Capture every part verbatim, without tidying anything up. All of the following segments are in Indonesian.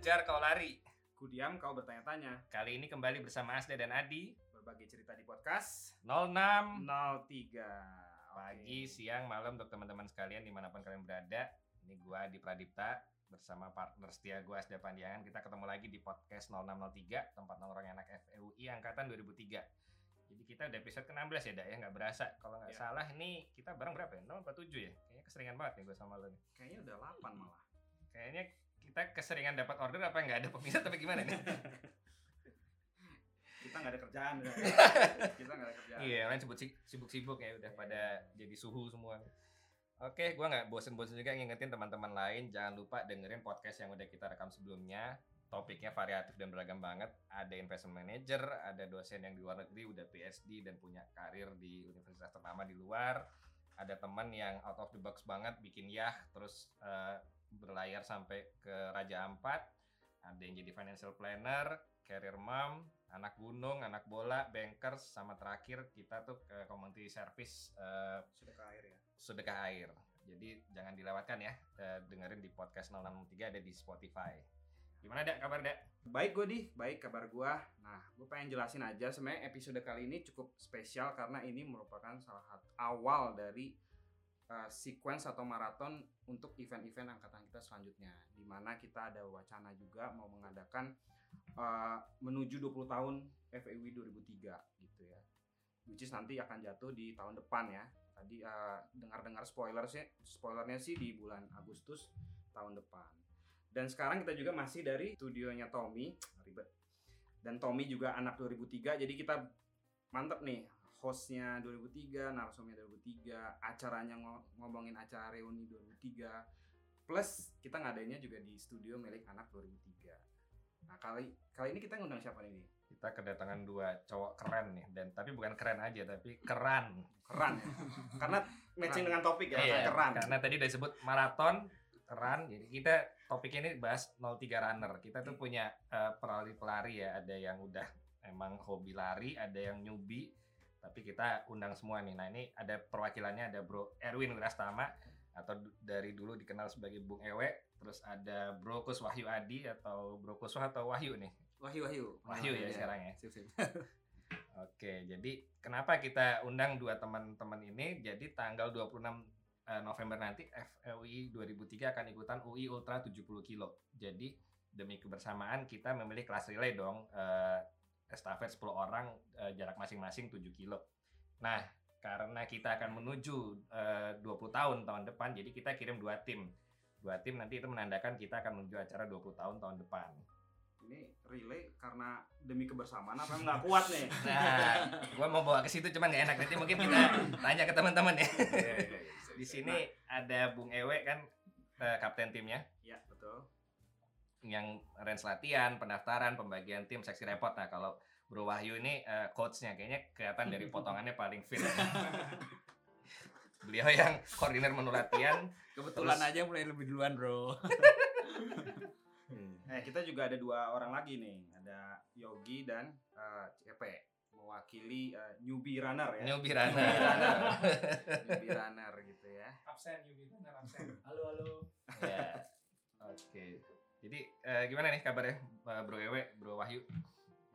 kejar kau lari, ku diam kau bertanya-tanya. Kali ini kembali bersama Asda dan Adi, berbagi cerita di podcast nol enam nol tiga. Pagi, okay. Siang, malam untuk teman-teman sekalian dimanapun kalian berada. Ini gua Adi Pradipta bersama partner setia gua Asda Pandiangan. Kita ketemu lagi di podcast nol enam nol tiga, tempat nongkrong anak F E U I angkatan dua ribu tiga. Jadi kita udah episode ke enam belas ya, Dak, ya? Gak berasa. Kalau gak ya. salah ini kita bareng berapa ya? nol empat tujuh ya? Kayaknya keseringan banget nih gua sama lo nih. Kayaknya udah delapan malah. Kayaknya kita keseringan dapat order apa nggak ada pemirsa tapi gimana nih? Kita nggak ada kerjaan, ya. Kita nggak ada kerjaan. Iya, orang sibuk-sibuk ya udah yeah. pada jadi suhu semua. Oke, gue nggak bosen-bosen juga ngingetin teman-teman lain jangan lupa dengerin podcast yang udah kita rekam sebelumnya. Topiknya variatif dan beragam banget. Ada investment manager, ada dosen yang di luar negeri udah P H D dan punya karir di universitas ternama di luar. Ada teman yang out of the box banget bikin yah terus. Uh, berlayar sampai ke Raja Ampat, ada yang jadi financial planner, career mom, anak gunung, anak bola, bankers, sama terakhir kita tuh ke community service uh, sedekah air ya, sedekah air. Jadi jangan dilewatkan ya, uh, dengerin di podcast nol enam nol tiga ada di Spotify. Gimana Dak, kabar Dak? Baik gue Di, baik kabar gue. Nah, gue pengen jelasin aja sebenarnya episode kali ini cukup spesial karena ini merupakan salah satu awal dari Uh, sequence atau maraton untuk event-event angkatan kita selanjutnya, di mana kita ada wacana juga mau mengadakan uh, menuju dua puluh tahun F E U I dua ribu tiga gitu ya, which is nanti akan jatuh di tahun depan ya. Tadi uh, dengar-dengar spoiler sih, spoilernya sih di bulan Agustus tahun depan. Dan sekarang kita juga masih dari studionya Tommy, ribet. Dan Tommy juga anak dua ribu tiga, jadi kita mantep nih. Hostnya dua ribu tiga, narasumbernya dua ribu tiga, acaranya ngomongin acara reuni dua ribu tiga, plus kita ngadainnya juga di studio milik anak dua ribu tiga. Nah kali kali ini kita ngundang siapa nih? Kita kedatangan dua cowok keren nih, dan tapi bukan keren aja tapi keran. Keran ya? Karena matching dengan topik ya, iya, keran. Karena tadi udah disebut maraton, keran. Jadi kita topiknya ini bahas nol tiga runner. Kita tuh punya uh, pelari-pelari ya, ada yang udah emang hobi lari, ada yang newbie. Tapi kita undang semua nih. Nah ini ada perwakilannya, ada Bro Erwin Wirastama atau dari dulu dikenal sebagai Bung Ewe. Terus ada Bro Kuswahyu Adi atau Bro Kuswah atau Wahyu nih? Wahyu Wahyu. Wahyu ya, ya sekarang ya. Sip, sip. Oke, jadi kenapa kita undang dua teman-teman ini? Jadi tanggal dua puluh enam November nanti F E U I dua ribu tiga akan ikutan U I Ultra tujuh puluh kilo. Jadi demi kebersamaan kita memilih kelas relay dong. Uh, Estafet sepuluh orang uh, jarak masing-masing tujuh kilo. Nah, karena kita akan menuju uh, dua puluh tahun tahun depan, jadi kita kirim dua tim. dua tim nanti itu menandakan kita akan menuju acara dua puluh tahun tahun depan. Ini relay karena demi kebersamaan apa nggak kuat nih? Nah, gua mau bawa ke situ cuman nggak enak. Nanti mungkin kita tanya ke teman-teman ya. ya, ya, ya Di sini nah. Ada Bung Ewe kan uh, kapten timnya. Iya, betul. Yang range latihan, pendaftaran, pembagian tim, seksi report. Nah kalau Bro Wahyu ini uh, coachnya kayaknya kelihatan dari potongannya paling fit. Beliau yang koordinator menu latihan. Kebetulan terus... aja mulai lebih duluan bro. hmm. Nah kita juga ada dua orang lagi nih, ada Yogi dan uh, C P mewakili uh, newbie runner ya. Newbie runner. Newbie runner. Newbie runner gitu ya. Absen newbie runner absen. Halo halo. Ya. Oke. Okay. Jadi eh, gimana nih kabarnya Bro Ewe, Bro Wahyu?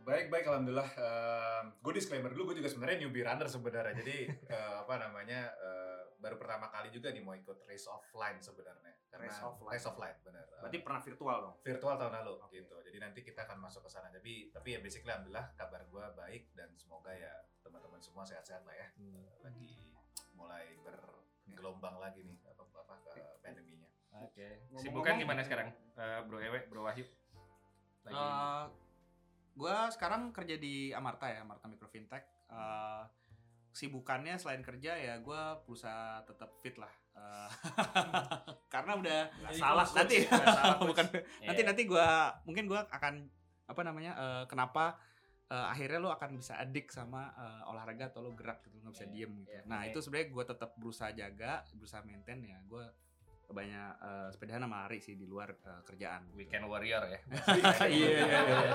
Baik-baik alhamdulillah. Uh, gue disclaimer dulu, gue juga sebenarnya newbie runner sebenarnya. Jadi uh, apa namanya uh, baru pertama kali juga nih mau ikut race offline sebenarnya. Race offline. Race offline benar. Berarti pernah virtual dong? Virtual tahun lalu okay. gitu. Jadi nanti kita akan masuk ke sana. Tapi tapi ya basically alhamdulillah kabar gue baik dan semoga ya teman-teman semua sehat-sehat lah ya. Hmm. Lagi mulai bergelombang lagi nih apa-apa pandeminya. Oke. Okay. Sibukan gimana sekarang, uh, Bro Ewe, Bro Wahyu? Lagi. Uh, gue sekarang kerja di Amartha ya, Amartha Microfintech. Uh, sibukannya selain kerja ya, gue berusaha tetap fit lah. Uh, karena udah jadi salah nanti, salah, bukan yeah. nanti nanti gue mungkin gue akan apa namanya? Uh, kenapa uh, akhirnya lo akan bisa adik sama uh, olahraga atau lo gerak gitu, nggak bisa yeah. diem gitu. Yeah. Nah yeah. itu sebenarnya gue tetap berusaha jaga, berusaha maintain ya, gue banyak uh, sepedahan sama Arik sih di luar uh, kerjaan. Weekend warrior ya. Iya iya iya.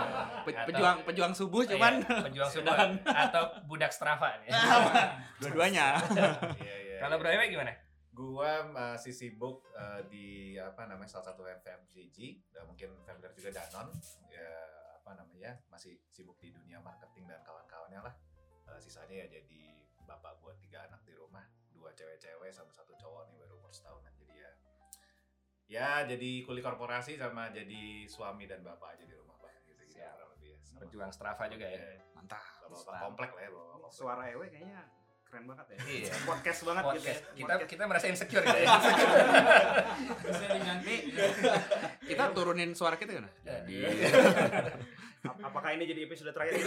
Pejuang pejuang subuh cuman iya, pejuang subuh atau budak Strava nih. Dua-duanya. Iya iya. Kalau Bro Ewe gimana? Gua masih sibuk uh, di apa namanya salah satu F M C G, uh, mungkin founder juga Danon, ya, apa namanya masih sibuk di dunia marketing dan kawan-kawannya lah. Uh, sisanya ya jadi bapak buat tiga anak di rumah, dua cewek-cewek sama satu cowok nih baru umur setahunan, jadi ya ya jadi kuli korporasi sama jadi suami dan bapak aja di rumah pak, gitu gitu kurang lebih ya. Sama berjuang Strava juga ya, ya. Mantap. Bapak komplek lah ya bapak. Suara Ewe kayaknya keren banget ya. Iya. Podcast banget podcast. Gitu. Ya. Kita podcast. Kita merasa insecure gitu ya. Ini kita turunin suara kita kan? Jadi apakah ini jadi episode terakhir?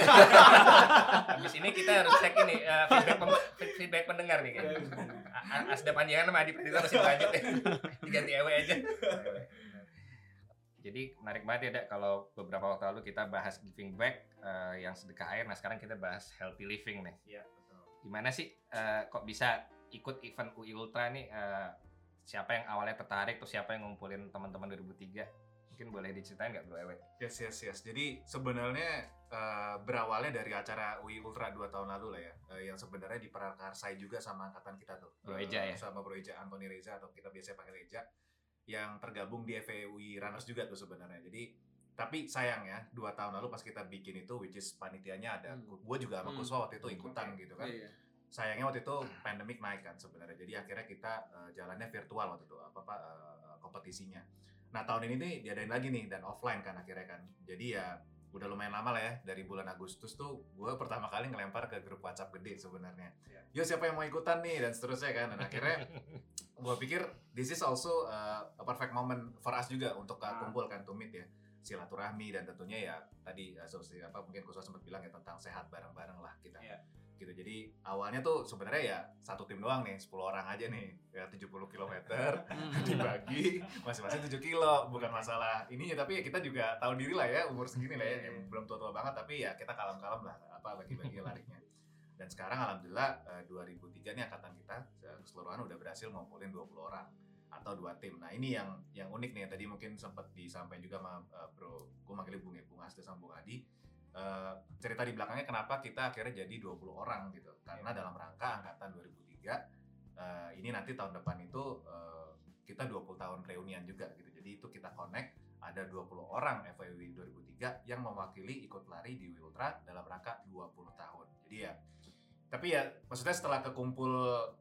Habis ini kita harus cek ini uh, feedback, pem- feedback pendengar nih kan. Asda Pandiangan sama Adi Pradipta masih lanjut ya. Diganti E W aja. Jadi menarik banget ya Dak, kalau beberapa waktu lalu kita bahas giving back uh, yang sedekah air, nah sekarang kita bahas healthy living nih. Iya. Gimana sih uh, kok bisa ikut event U I Ultra nih, uh, siapa yang awalnya tertarik, terus siapa yang ngumpulin teman-teman dua ribu tiga? Mungkin boleh diceritain nggak Bro Ewe? Yes, yes, yes. Jadi sebenarnya uh, berawalnya dari acara U I Ultra dua tahun lalu lah ya, uh, yang sebenarnya diperakarsai juga sama angkatan kita tuh. Bro Eja uh, ya? Sama Bro Eja, Anthony Reza atau kita biasa panggil Eja, yang tergabung di F E U I Ranos juga tuh sebenarnya. Jadi tapi sayang ya, dua tahun lalu pas kita bikin itu, which is panitianya ada, hmm. gue juga sama Kuswa waktu itu ikutan okay. gitu kan. Yeah. Sayangnya waktu itu pandemik naik kan sebenarnya, jadi akhirnya kita uh, jalannya virtual waktu itu, apa-apa uh, kompetisinya. Nah tahun ini nih diadain lagi nih, dan offline kan akhirnya kan. Jadi ya udah lumayan lama lah ya, dari bulan Agustus tuh gue pertama kali ngelempar ke grup WhatsApp gede sebenarnya. Yeah. Yo siapa yang mau ikutan nih, dan seterusnya kan. Dan akhirnya gue pikir this is also uh, a perfect moment for us juga untuk uh, kumpul kan, to meet ya. Silaturahmi dan tentunya ya tadi asosiasi apa mungkin Kuswa sempat bilang ya tentang sehat bareng-bareng lah kita yeah. gitu. Jadi awalnya tuh sebenarnya ya satu tim doang nih, sepuluh orang aja nih, ya tujuh puluh kilometer dibagi masing-masing tujuh kilo, bukan masalah ininya, tapi ya kita juga tahu diri lah ya, umur segini lah ya, ya belum tua-tua banget tapi ya kita kalem-kalem lah apa bagi-bagi larinya. Dan sekarang alhamdulillah dua ribu tiga nih angkatan kita keseluruhan udah berhasil ngumpulin dua puluh orang atau dua tim. Nah ini yang yang unik nih, tadi mungkin sempat disampaikan juga sama uh, bro, gue manggilnya Bung Ebung Asda sama Bung Adi, uh, cerita di belakangnya kenapa kita akhirnya jadi dua puluh orang gitu, karena yeah. dalam rangka angkatan dua ribu tiga uh, ini nanti tahun depan itu uh, kita dua puluh tahun reunian juga gitu, jadi itu kita connect ada dua puluh orang F E U I dua ribu tiga yang mewakili ikut lari di U I Ultra dalam rangka dua puluh tahun. Jadi ya tapi ya maksudnya setelah kekumpul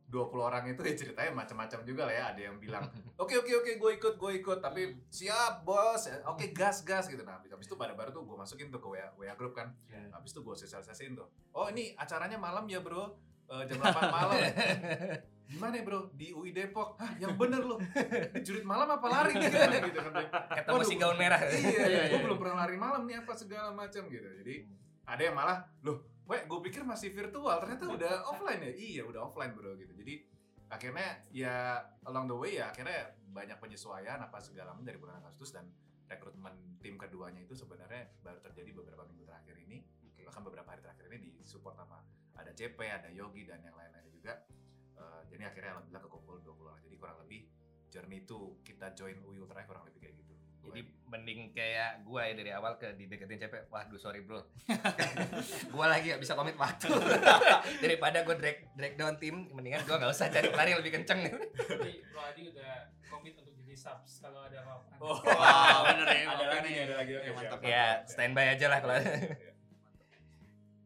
dua puluh orang itu ya ceritanya macam-macam juga lah ya, ada yang bilang oke oke oke gue ikut gue ikut tapi siap bos, oke okay, gas gas gitu. Nah habis itu pada baru tuh gue masukin tuh ke W A grup kan, yeah. habis itu gue sosialisasiin tuh, oh ini acaranya malam ya bro, uh, jam delapan malam gimana ya bro, di U I Depok. Hah yang bener loh, jurit malam apa lari gitu kan gitu kan, ketemu si gaun merah iya, iya gue belum pernah lari malam nih apa segala macam gitu. Jadi ada yang malah loh weh, gue pikir masih virtual, ternyata udah offline ya? Iya, udah offline bro, gitu. Jadi akhirnya ya along the way ya akhirnya banyak penyesuaian apa segala macam dari bulan Agustus, dan rekrutmen tim keduanya itu sebenarnya baru terjadi beberapa minggu terakhir ini, okay. bahkan beberapa hari terakhir ini disupport sama ada C P, ada Yogi, dan yang lain-lain juga. Uh, jadi akhirnya alhamdulillah kekumpul dua puluh orang, jadi kurang lebih journey itu kita join U I Ultra kurang lebih kayak gitu. Jadi mending kayak gue ya dari awal ke dideketin cewek, waduh sorry bro, gue lagi gak bisa komit waktu. Daripada gue drag drag down tim, mendingan gue gak usah cari pelari yang lebih kenceng. Jadi Bro Adi udah komit untuk jadi subs kalau ada apa-apa. Oh, oh bener ya, ada lagi nih, ada lagi. Ya, mantap, ya standby aja lah kalau ada.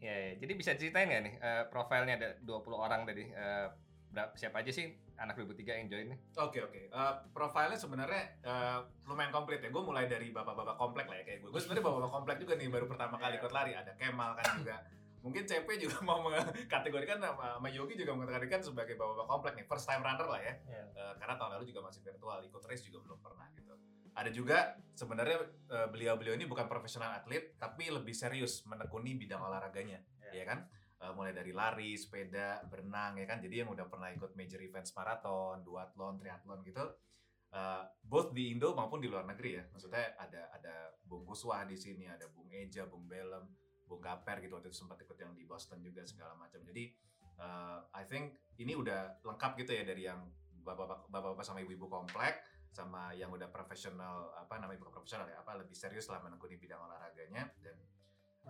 Ya, ya, jadi bisa ceritain nggak nih uh, profilnya ada dua puluh orang tadi. Uh, siapa aja sih anak dua ribu tiga yang join nih? Oke okay, oke, okay. uh, profilnya sebenarnya uh, lumayan komplit ya. Gue mulai dari bapak-bapak komplek lah ya kayak gue. Gue sebenarnya bapak-bapak komplek juga nih, baru pertama kali ikut lari. Ada Kemal kan juga. Mungkin C P juga mau mengkategorikan sama, sama Yogi juga mengkategorikan sebagai bapak-bapak komplek nih. First time runner lah ya. Yeah. Uh, karena tahun lalu juga masih virtual, ikut race juga belum pernah gitu. Ada juga sebenarnya uh, beliau-beliau ini bukan profesional atlet, tapi lebih serius menekuni bidang olahraganya, yeah. ya kan? Uh, mulai dari lari, sepeda, berenang ya kan, jadi yang udah pernah ikut major events maraton, duathlon, triathlon gitu, uh, both di Indo maupun di luar negeri ya, maksudnya ada ada Bung Kuswah di sini, ada Bung Eja, Bung Belem, Bung Gaper gitu, waktu itu sempat ikut yang di Boston juga segala macam. Jadi uh, I think ini udah lengkap gitu ya, dari yang bapak-bapak, bapak-bapak sama ibu-ibu komplek, sama yang udah profesional apa namanya bukan profesional ya apa lebih serius lah menekuni bidang olahraganya, dan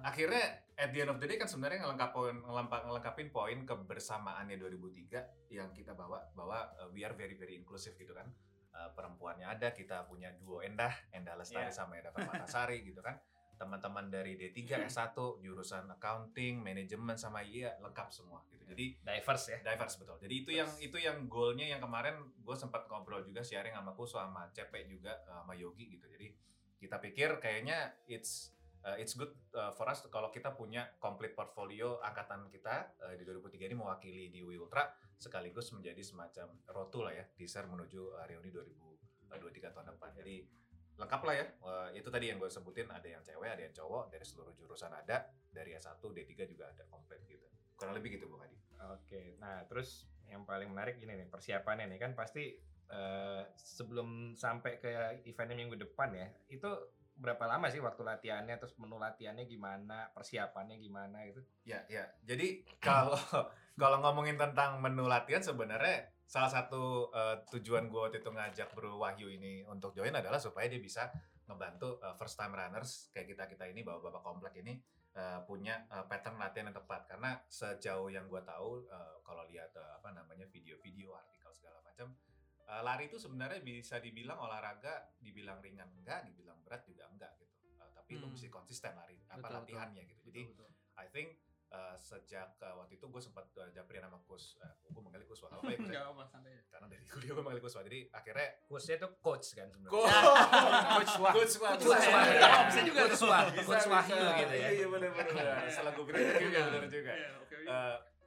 Akhirnya at the end of the day kan sebenarnya ngelengkapin, ngelengkapin poin kebersamaannya dua ribu tiga yang kita bawa bahwa we are very very inclusive gitu kan. Uh, perempuannya ada, kita punya duo Endah, Endah Lestari yeah. sama Endah Permatasari gitu kan. Teman-teman dari D tiga, S satu, jurusan accounting, manajemen sama I A lengkap semua gitu. Jadi diverse ya. Diverse betul. Jadi itu diverse. yang itu yang goalnya yang kemarin gue sempat ngobrol juga sharing sama Kuso sama C P juga sama Yogi gitu. Jadi kita pikir kayaknya it's Uh, it's good uh, for us kalau kita punya complete portfolio angkatan kita uh, di dua ribu tiga ini mewakili di U I Ultra sekaligus menjadi semacam rotu lah ya, teaser menuju reuni dua ribu dua puluh tiga tahun depan. Jadi lengkap lah ya, uh, itu tadi yang gue sebutin, ada yang cewek, ada yang cowok, dari seluruh jurusan ada, dari S satu, D tiga juga ada, komplit gitu. Kurang lebih gitu Bung Adi. Oke, nah terus yang paling menarik gini nih, persiapannya nih kan pasti uh, sebelum sampai ke eventnya minggu depan ya, itu berapa lama sih waktu latihannya, terus menu latihannya gimana, persiapannya gimana gitu? Ya, ya. Jadi kalau kalau ngomongin tentang menu latihan sebenarnya salah satu uh, tujuan gue waktu itu ngajak Bro Wahyu ini untuk join adalah supaya dia bisa ngebantu uh, first time runners kayak kita-kita ini, bapak-bapak komplek ini uh, punya uh, pattern latihan yang tepat. Karena sejauh yang gue tahu uh, kalau lihat uh, apa namanya video-video, artikel segala macam, Uh, lari itu sebenarnya bisa dibilang olahraga, dibilang ringan enggak, dibilang berat juga enggak gitu. Uh, tapi hmm. lo mesti konsisten lari, apa betul, latihannya betul. gitu. Jadi betul, betul. I think uh, sejak uh, waktu itu gue sempat uh, japri nama Kus, uh, gue manggil Kuswah. Apa ya? Enggak apa, santai. Karena dari kuliah gue manggil Kuswah. Jadi akhirnya Kusnya itu coach kan sebenarnya. Kuswah. Kuswah. Kuswah. Bisa juga Kuswah. Kuswahyu gitu ya. Iya benar-benar. Salah gue juga benar juga.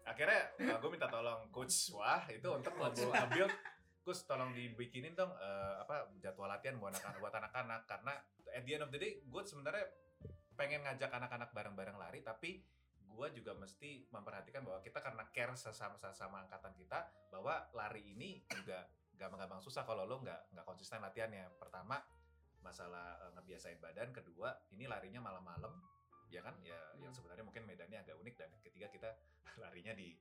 Akhirnya gue minta tolong Coach Wah itu untuk ambil, Kus tolong dibikinin dong uh, apa jadwal latihan buat anak-anak, buat anak-anak karena at the end of the day gue sebenarnya pengen ngajak anak-anak bareng-bareng lari, tapi gue juga mesti memperhatikan bahwa kita karena care sesama-sesama angkatan kita bahwa lari ini juga gampang-gampang susah kalau lo nggak nggak konsisten latihannya. Pertama masalah uh, ngebiasain badan, kedua ini larinya malam-malam ya kan ya hmm. yang sebenarnya mungkin medannya agak unik, dan ketiga kita larinya di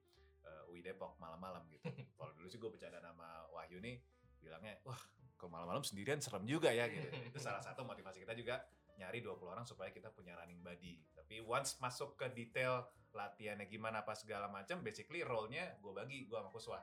U I Depok malam-malam gitu. Kalau dulu sih gue bercanda sama Wahyu nih bilangnya, wah kalau malam-malam sendirian serem juga ya gitu. Itu salah satu motivasi kita juga nyari dua puluh orang supaya kita punya running buddy. Tapi once masuk ke detail latihannya gimana apa segala macam, basically role-nya gue bagi, gue sama Kuswa.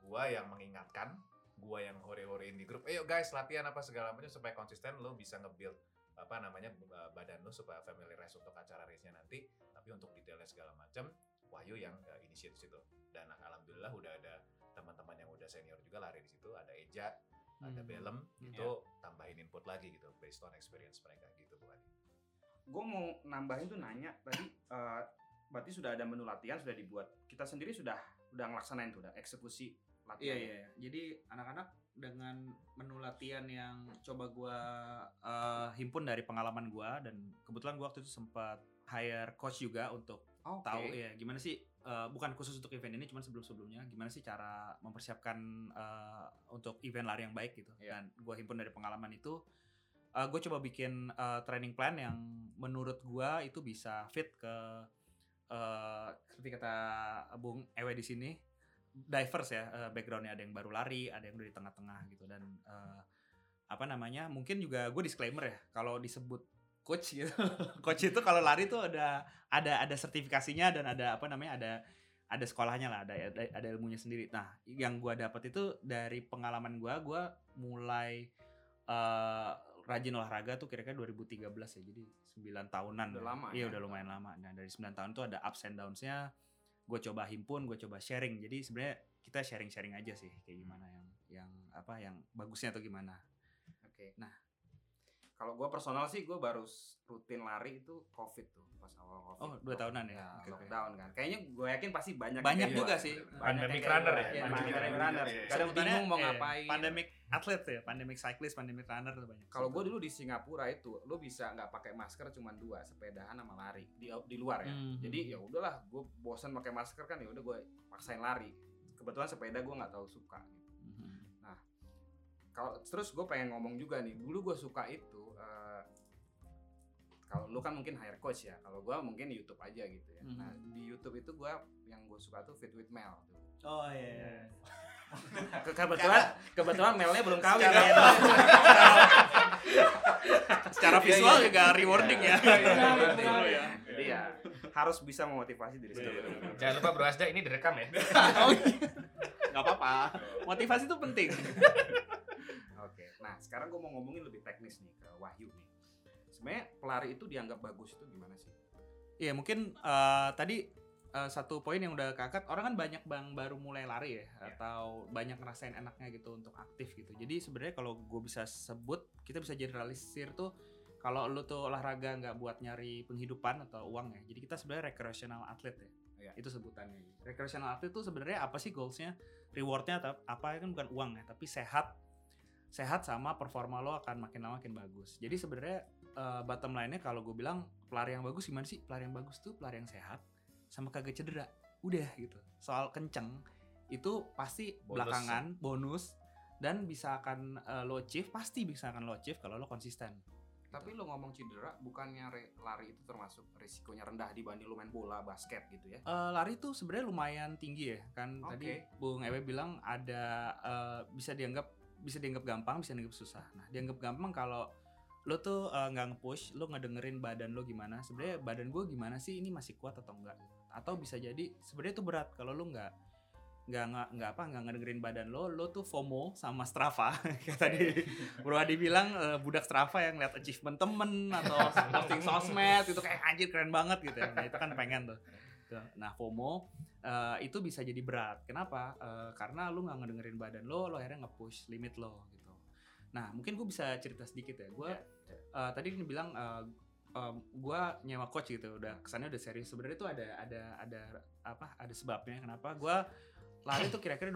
Gue yang mengingatkan, gue yang hore-horein di grup, ayo guys latihan apa segala macam supaya konsisten lo bisa nge-build apa namanya badan lo supaya family race untuk acara race-nya nanti. Tapi untuk detailnya segala macam Wahyu yang uh, inisiatif situ, dan alhamdulillah udah ada teman-teman yang udah senior juga lari di situ, ada Eja, hmm. ada Belem, hmm. itu yeah. tambahin input lagi gitu based on experience mereka gitu bukan? Gue mau nambahin tuh nanya tadi, uh, berarti sudah ada menu latihan sudah dibuat, kita sendiri sudah udah ngelaksanain tuh, udah eksekusi latihan. Iya yeah, iya. Yeah. Jadi anak-anak dengan menu latihan yang coba gue uh, himpun dari pengalaman gue, dan kebetulan gue waktu itu sempat hire coach juga untuk Okay. tahu ya gimana sih, uh, bukan khusus untuk event ini, cuman sebelum-sebelumnya gimana sih cara mempersiapkan uh, untuk event lari yang baik gitu. Yeah. Dan gue himpun dari pengalaman itu, uh, gue coba bikin uh, training plan yang menurut gue itu bisa fit ke uh, seperti kata Bung Ewe di sini, diverse ya uh, backgroundnya, ada yang baru lari, ada yang udah di tengah-tengah gitu, dan uh, apa namanya mungkin juga gue disclaimer ya kalau disebut coach gitu. Coach itu kalau lari tuh ada ada ada sertifikasinya, dan ada apa namanya ada ada sekolahnya lah, ada ada, ada ilmunya sendiri. Nah, yang gua dapat itu dari pengalaman gua, gua mulai uh, rajin olahraga tuh kira-kira dua ribu tiga belas ya. Jadi sembilan tahunan. Udah lama. Iya, ya? Udah lumayan lama. Nah, dari sembilan tahun tuh ada ups and downs-nya. Gua coba himpun, gua coba sharing. Jadi sebenarnya kita sharing-sharing aja sih kayak gimana yang yang apa yang bagusnya atau gimana. Oke. Okay. Nah, kalau gue personal sih, gue baru rutin lari itu COVID tuh, pas awal COVID. Oh, dua tahunan ya? Ya okay. Lockdown kan. Kayaknya gue yakin pasti banyak. Banyak juga sih. Pandemic runner ya? Pandemic runner. Kadang bingung mau ngapain. Pandemic atlet ya? Pandemic cyclist, pandemic runner tuh banyak. Kalau gue dulu di Singapura itu, lo bisa gak pakai masker cuma dua, sepedahan sama lari. Di, di luar ya. Mm-hmm. Jadi ya udahlah, gue bosan pakai masker kan, ya udah gue paksain lari. Kebetulan sepeda gue gak tahu suka gitu. Mm-hmm. Nah, kalau terus gue pengen ngomong juga nih, dulu gue suka itu uh, kalau lu kan mungkin hire coach ya, kalau gue mungkin di YouTube aja gitu ya. Mm-hmm. Nah di YouTube itu gue yang gue suka tuh Fit with Mel tuh. Oh iya. Yeah. Kebetulan kebetulan Melnya belum kawin. Secara, ya. Secara visual juga rewarding ya. Jadi ya harus bisa memotivasi diri sendiri. Jangan lupa Bro Asda, ini direkam ya. Gak apa-apa. Motivasi itu penting. Oke, nah sekarang gue mau ngomongin lebih teknis nih ke Wahyu nih. Sebenarnya pelari itu dianggap bagus itu gimana sih? Iya mungkin uh, tadi. Uh, satu poin yang udah keangkat, orang kan banyak bang baru mulai lari ya, yeah. atau banyak ngerasain enaknya gitu untuk aktif gitu. Jadi sebenarnya kalau gue bisa sebut, kita bisa generalisir tuh kalau lu tuh olahraga nggak buat nyari penghidupan atau uang ya. Jadi kita sebenarnya recreational athlete ya, yeah. itu sebutannya. Recreational athlete tuh sebenarnya apa sih goalsnya, rewardnya atau apa? Kan bukan uang ya, tapi sehat, sehat sama performa lo akan makin lama makin bagus. Jadi sebenarnya uh, bottom line-nya kalau gue bilang pelari yang bagus gimana sih? Pelari yang bagus tuh pelari yang sehat. Sama kagak cedera, udah gitu. Soal kenceng itu pasti bonus. Belakangan bonus dan bisa akan uh, lo achieve, pasti bisa akan lo achieve kalau lo konsisten. Tapi gitu. Lo ngomong cedera, bukannya lari itu termasuk risikonya rendah dibanding lo main bola basket gitu ya? Uh, lari itu sebenarnya lumayan tinggi ya, kan okay. Tadi Bung Ewe bilang ada uh, bisa dianggap bisa dianggap gampang, bisa dianggap susah. Nah, dianggap gampang kalau lo tuh uh, gak nge-push, lo ngedengerin badan lo gimana. Sebenarnya badan gue gimana sih, ini masih kuat atau enggak? Atau bisa jadi sebenarnya itu berat kalau lo gak Gak, gak, gak apa, gak ngedengerin badan lo. Lo tuh FOMO sama Strava. Kayak tadi Bro Adi bilang uh, budak Strava yang lihat achievement temen atau posting sosmed itu kayak anjir keren banget gitu ya. Nah itu kan pengen tuh. Nah FOMO uh, itu bisa jadi berat. Kenapa? Uh, karena lo gak ngedengerin badan lo, lo akhirnya nge-push limit lo gitu. Nah mungkin gue bisa cerita sedikit ya. Gue uh, tadi dia bilang uh, um, gue nyewa coach gitu, udah kesannya udah serius. Sebenarnya itu ada ada ada apa? Ada sebabnya kenapa gue lari tuh kira-kira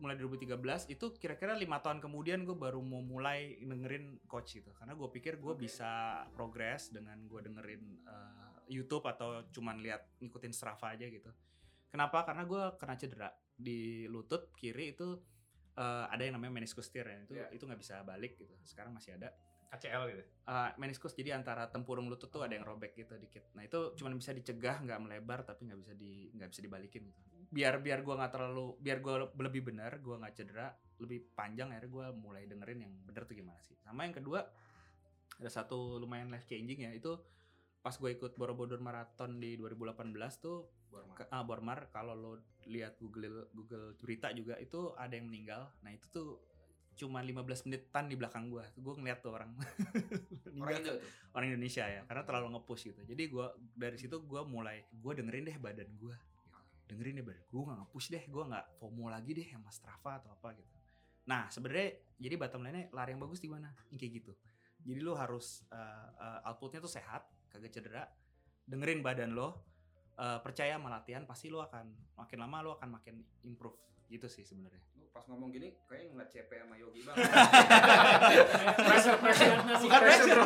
mulai dua ribu tiga belas itu kira-kira lima tahun kemudian gue baru mau mulai dengerin coach gitu. Karena gue pikir gue okay. bisa progress dengan gue dengerin uh, YouTube atau cuman lihat ngikutin Strava aja gitu. Kenapa? Karena gue kena cedera di lutut kiri itu. Uh, ada yang namanya meniskus tear ya, itu yeah. itu nggak bisa balik gitu. Sekarang masih ada A C L gitu. Uh, meniskus jadi antara tempurung lutut tuh oh. ada yang robek gitu dikit. Nah itu cuma bisa dicegah, nggak melebar tapi nggak bisa di nggak bisa dibalikin gitu. Biar biar gue nggak terlalu biar gue lebih benar, gue nggak cedera lebih panjang. Akhirnya gue mulai dengerin yang benar tuh gimana sih. Sama yang kedua ada satu lumayan life changing ya, itu pas gue ikut Borobudur Marathon di dua ribu delapan belas tuh. Bormar. Ke, ah, Bormar kalau lo lihat Google Google berita juga itu ada yang meninggal. Nah, itu tuh cuma lima belas menitan di belakang gua. Gua ngeliat tuh orang orang, itu, tuh. orang Indonesia ya, karena terlalu nge-push gitu. Jadi gua dari situ gua mulai gua dengerin deh badan gua. Dengerin deh badan gua, enggak nge-push deh, gua enggak FOMO lagi deh sama Strava atau apa gitu. Nah, sebenarnya jadi bottom line-nya lari yang bagus di mana? Kayak gitu. Jadi lo harus uh, uh, outputnya tuh sehat, kagak cedera, dengerin badan lo. Uh, percaya sama latihan pasti lo akan makin lama lo akan makin improve gitu sih sebenarnya. Pas ngomong gini kayaknya ngeliat C P sama Yogi banget. pressure pressure bukan pressure.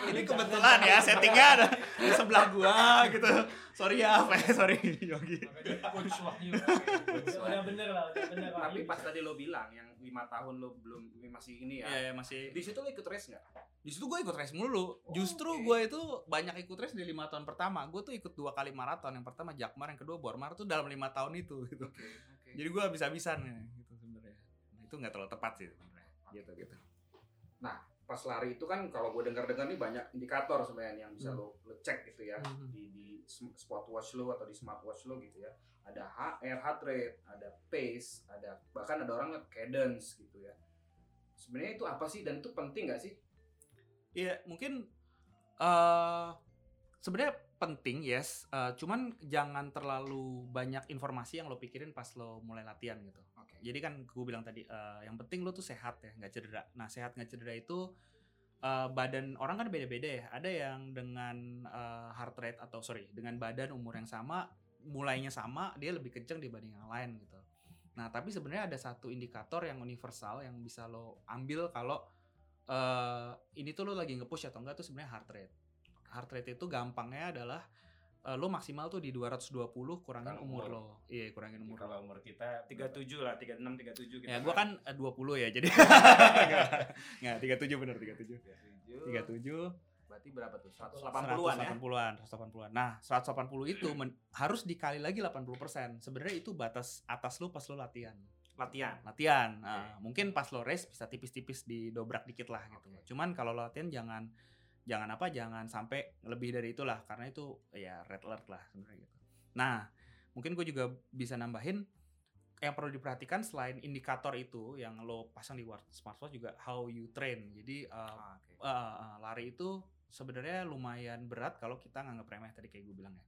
Ini kebetulan ya settingnya ada di sebelah gua gitu. Sorry ya, sorry Yogi. Udah bener lah, udah bener. Tapi pas tadi lo bilang yang lima tahun lo belum masih ini ya. Iya, masih. Di situ lo ikut race enggak? Di situ gue ikut race mulu. Oh, justru okay. gue itu banyak ikut race di lima tahun pertama. Gue tuh ikut dua kali maraton. Yang pertama Jakmar, yang kedua Bormar tuh dalam lima tahun itu gitu. Okay, okay. Jadi gue habis-habisan gitu sebenarnya. Nah, itu enggak terlalu tepat sih sebenarnya. Gitu gitu. Nah, pas lari itu kan kalau gue dengar-dengar nih banyak indikator sebenarnya yang bisa hmm. lo, lo cek gitu ya. Hmm. Di di smartwatch lo atau di smartwatch lo gitu ya. Ada H R, heart rate, ada pace, ada bahkan ada orang cadence gitu ya. Sebenarnya itu apa sih dan itu penting enggak sih? Iya mungkin uh, sebenarnya penting yes, uh, cuman jangan terlalu banyak informasi yang lo pikirin pas lo mulai latihan gitu. Okay. Jadi kan gue bilang tadi uh, yang penting lo tuh sehat ya, nggak cedera. Nah sehat nggak cedera itu uh, badan orang kan beda-beda ya. Ada yang dengan uh, heart rate atau sorry dengan badan umur yang sama, mulainya sama dia lebih kenceng dibanding yang lain gitu. Nah tapi sebenarnya ada satu indikator yang universal yang bisa lo ambil kalau Uh, ini tuh lo lagi nge-push atau enggak tuh sebenarnya heart rate. Heart rate itu gampangnya adalah uh, lo maksimal tuh di dua ratus dua puluh kurangin umur, umur lo. Iya, kurangin umur. Kalau umur kita tiga puluh tujuh lah, tiga puluh enam, tiga puluh tujuh gitu. Ya gua kan dua puluh ya jadi. Enggak tiga puluh tujuh bener tiga puluh tujuh. tiga puluh tujuh. Berarti berapa tuh? seratus delapan puluhan ya? seratus delapan puluhan. Nah, seratus delapan puluh itu men- harus dikali lagi delapan puluh persen. Sebenarnya itu batas atas lu pas lu latihan. Latihan? Latihan. Nah, okay. Mungkin pas lo race bisa tipis-tipis didobrak dikit lah gitu. Okay. Cuman kalau latihan jangan jangan apa, jangan sampai lebih dari itulah. Karena itu ya red alert lah sebenarnya gitu. Nah, mungkin gue juga bisa nambahin yang perlu diperhatikan selain indikator itu yang lo pasang di smartwatch juga how you train. Jadi uh, ah, okay. uh, lari itu sebenarnya lumayan berat kalau kita nganggap remeh tadi kayak gue bilang ya.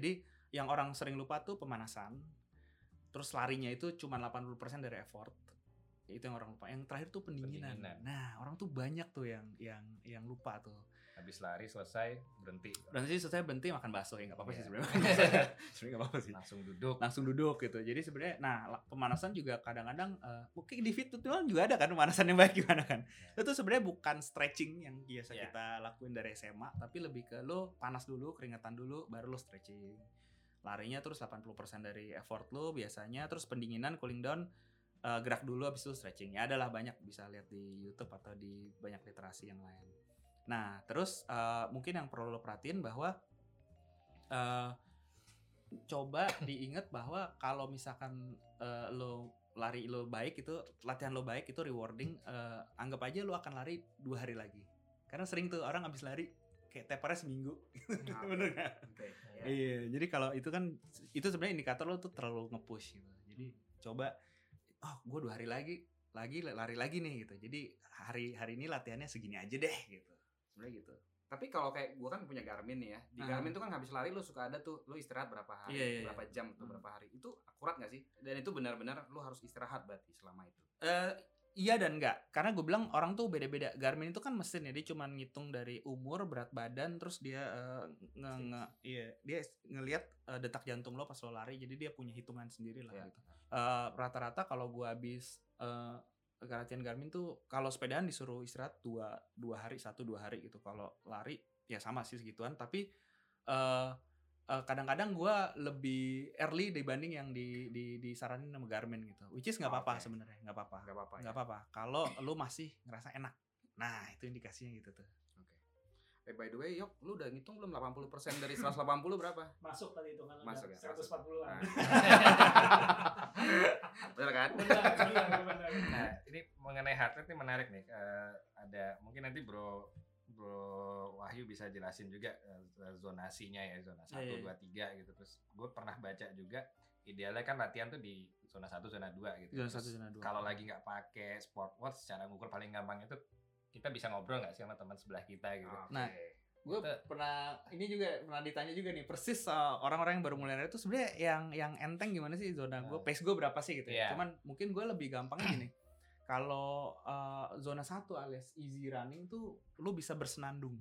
Jadi yang orang sering lupa tuh pemanasan, terus larinya itu cuma delapan puluh persen dari effort. Itu yang orang lupa. Yang terakhir tuh pendinginan. pendinginan. Nah, orang tuh banyak tuh yang yang yang lupa tuh. Habis lari selesai berhenti. Berhenti selesai berhenti makan bakso ya enggak apa-apa yeah. sih sebenarnya. Sebenarnya enggak apa-apa sih. Langsung duduk. Langsung duduk gitu. Jadi sebenarnya nah pemanasan juga kadang-kadang uh, mungkin di Fit Tutorial juga ada kan pemanasan yang baik gimana kan. Yeah. Itu sebenarnya bukan stretching yang biasa yeah. kita lakuin dari S M A, tapi lebih ke lo panas dulu, keringetan dulu baru lo stretching. Larinya terus delapan puluh persen dari effort lo biasanya, terus pendinginan cooling down uh, gerak dulu habis itu stretching. Ya adalah banyak bisa lihat di YouTube atau di banyak literasi yang lain. Nah, terus uh, mungkin yang perlu lo perhatiin bahwa uh, coba diingat bahwa kalau misalkan uh, lo lari lo baik itu, latihan lo baik itu rewarding, uh, anggap aja lo akan lari dua hari lagi. Karena sering tuh orang habis lari kayak tapernya seminggu. Nah, bener nggak? Okay, yeah. Iya, jadi kalau itu kan, itu sebenarnya indikator lo tuh terlalu nge-push gitu. Jadi coba, oh gue dua hari lagi, lagi lari lagi nih gitu. Jadi hari hari ini latihannya segini aja deh gitu. Sebenarnya gitu. Tapi kalau kayak gue kan punya Garmin nih ya. Di uh. Garmin tuh kan habis lari lu suka ada tuh lu istirahat berapa hari, yeah, yeah, berapa yeah. jam tuh, uh. berapa hari. Itu akurat enggak sih? Dan itu benar-benar lu harus istirahat berarti selama itu. Uh, iya dan enggak. Karena gue bilang orang tuh beda-beda. Garmin itu kan mesin ya, dia cuma ngitung dari umur, berat badan, terus dia uh, nge, nge iya, dia ngelihat uh, detak jantung lo pas lo lari. Jadi dia punya hitungan sendiri lah yeah. gitu. Uh, rata-rata kalau gue habis uh, latihan Garmin tuh kalau sepedaan disuruh istirahat dua dua hari satu dua hari gitu, kalau lari ya sama sih segituan, tapi uh, uh, kadang-kadang gue lebih early dibanding yang di di disaranin sama Garmin gitu, which is nggak apa-apa okay. sebenarnya nggak apa-apa nggak apa-apa, ya. apa-apa. Kalau lu masih ngerasa enak, nah itu indikasinya gitu tuh. Eh by the way, Yok, lu udah ngitung belum delapan puluh persen dari seratus delapan puluh berapa? Masuk kali hitungan lu. Masuk ya. seratus empat puluhan. Nah. Bener kan? Bener, bener, bener. Nah, ini mengenai heart rate ini menarik nih. Uh, ada mungkin nanti Bro Bro Wahyu bisa jelasin juga uh, zonasinya ya, zona satu, yeah, yeah. dua, tiga gitu. Terus gue pernah baca juga idealnya kan latihan tuh di zona satu, zona dua gitu. Zona satu, zona dua. Kalau lagi enggak pakai smartwatch, cara ngukur paling gampang itu kita bisa ngobrol nggak sih sama teman sebelah kita gitu? Okay. Nah, gue pernah ini juga pernah ditanya juga nih persis uh, orang-orang yang baru mulai lari itu sebenarnya yang yang enteng gimana sih zona gue, pace gue berapa sih gitu? Yeah. Ya? Cuman mungkin gue lebih gampangnya gini, kalau uh, zona satu alias easy running tuh lu bisa bersenandung,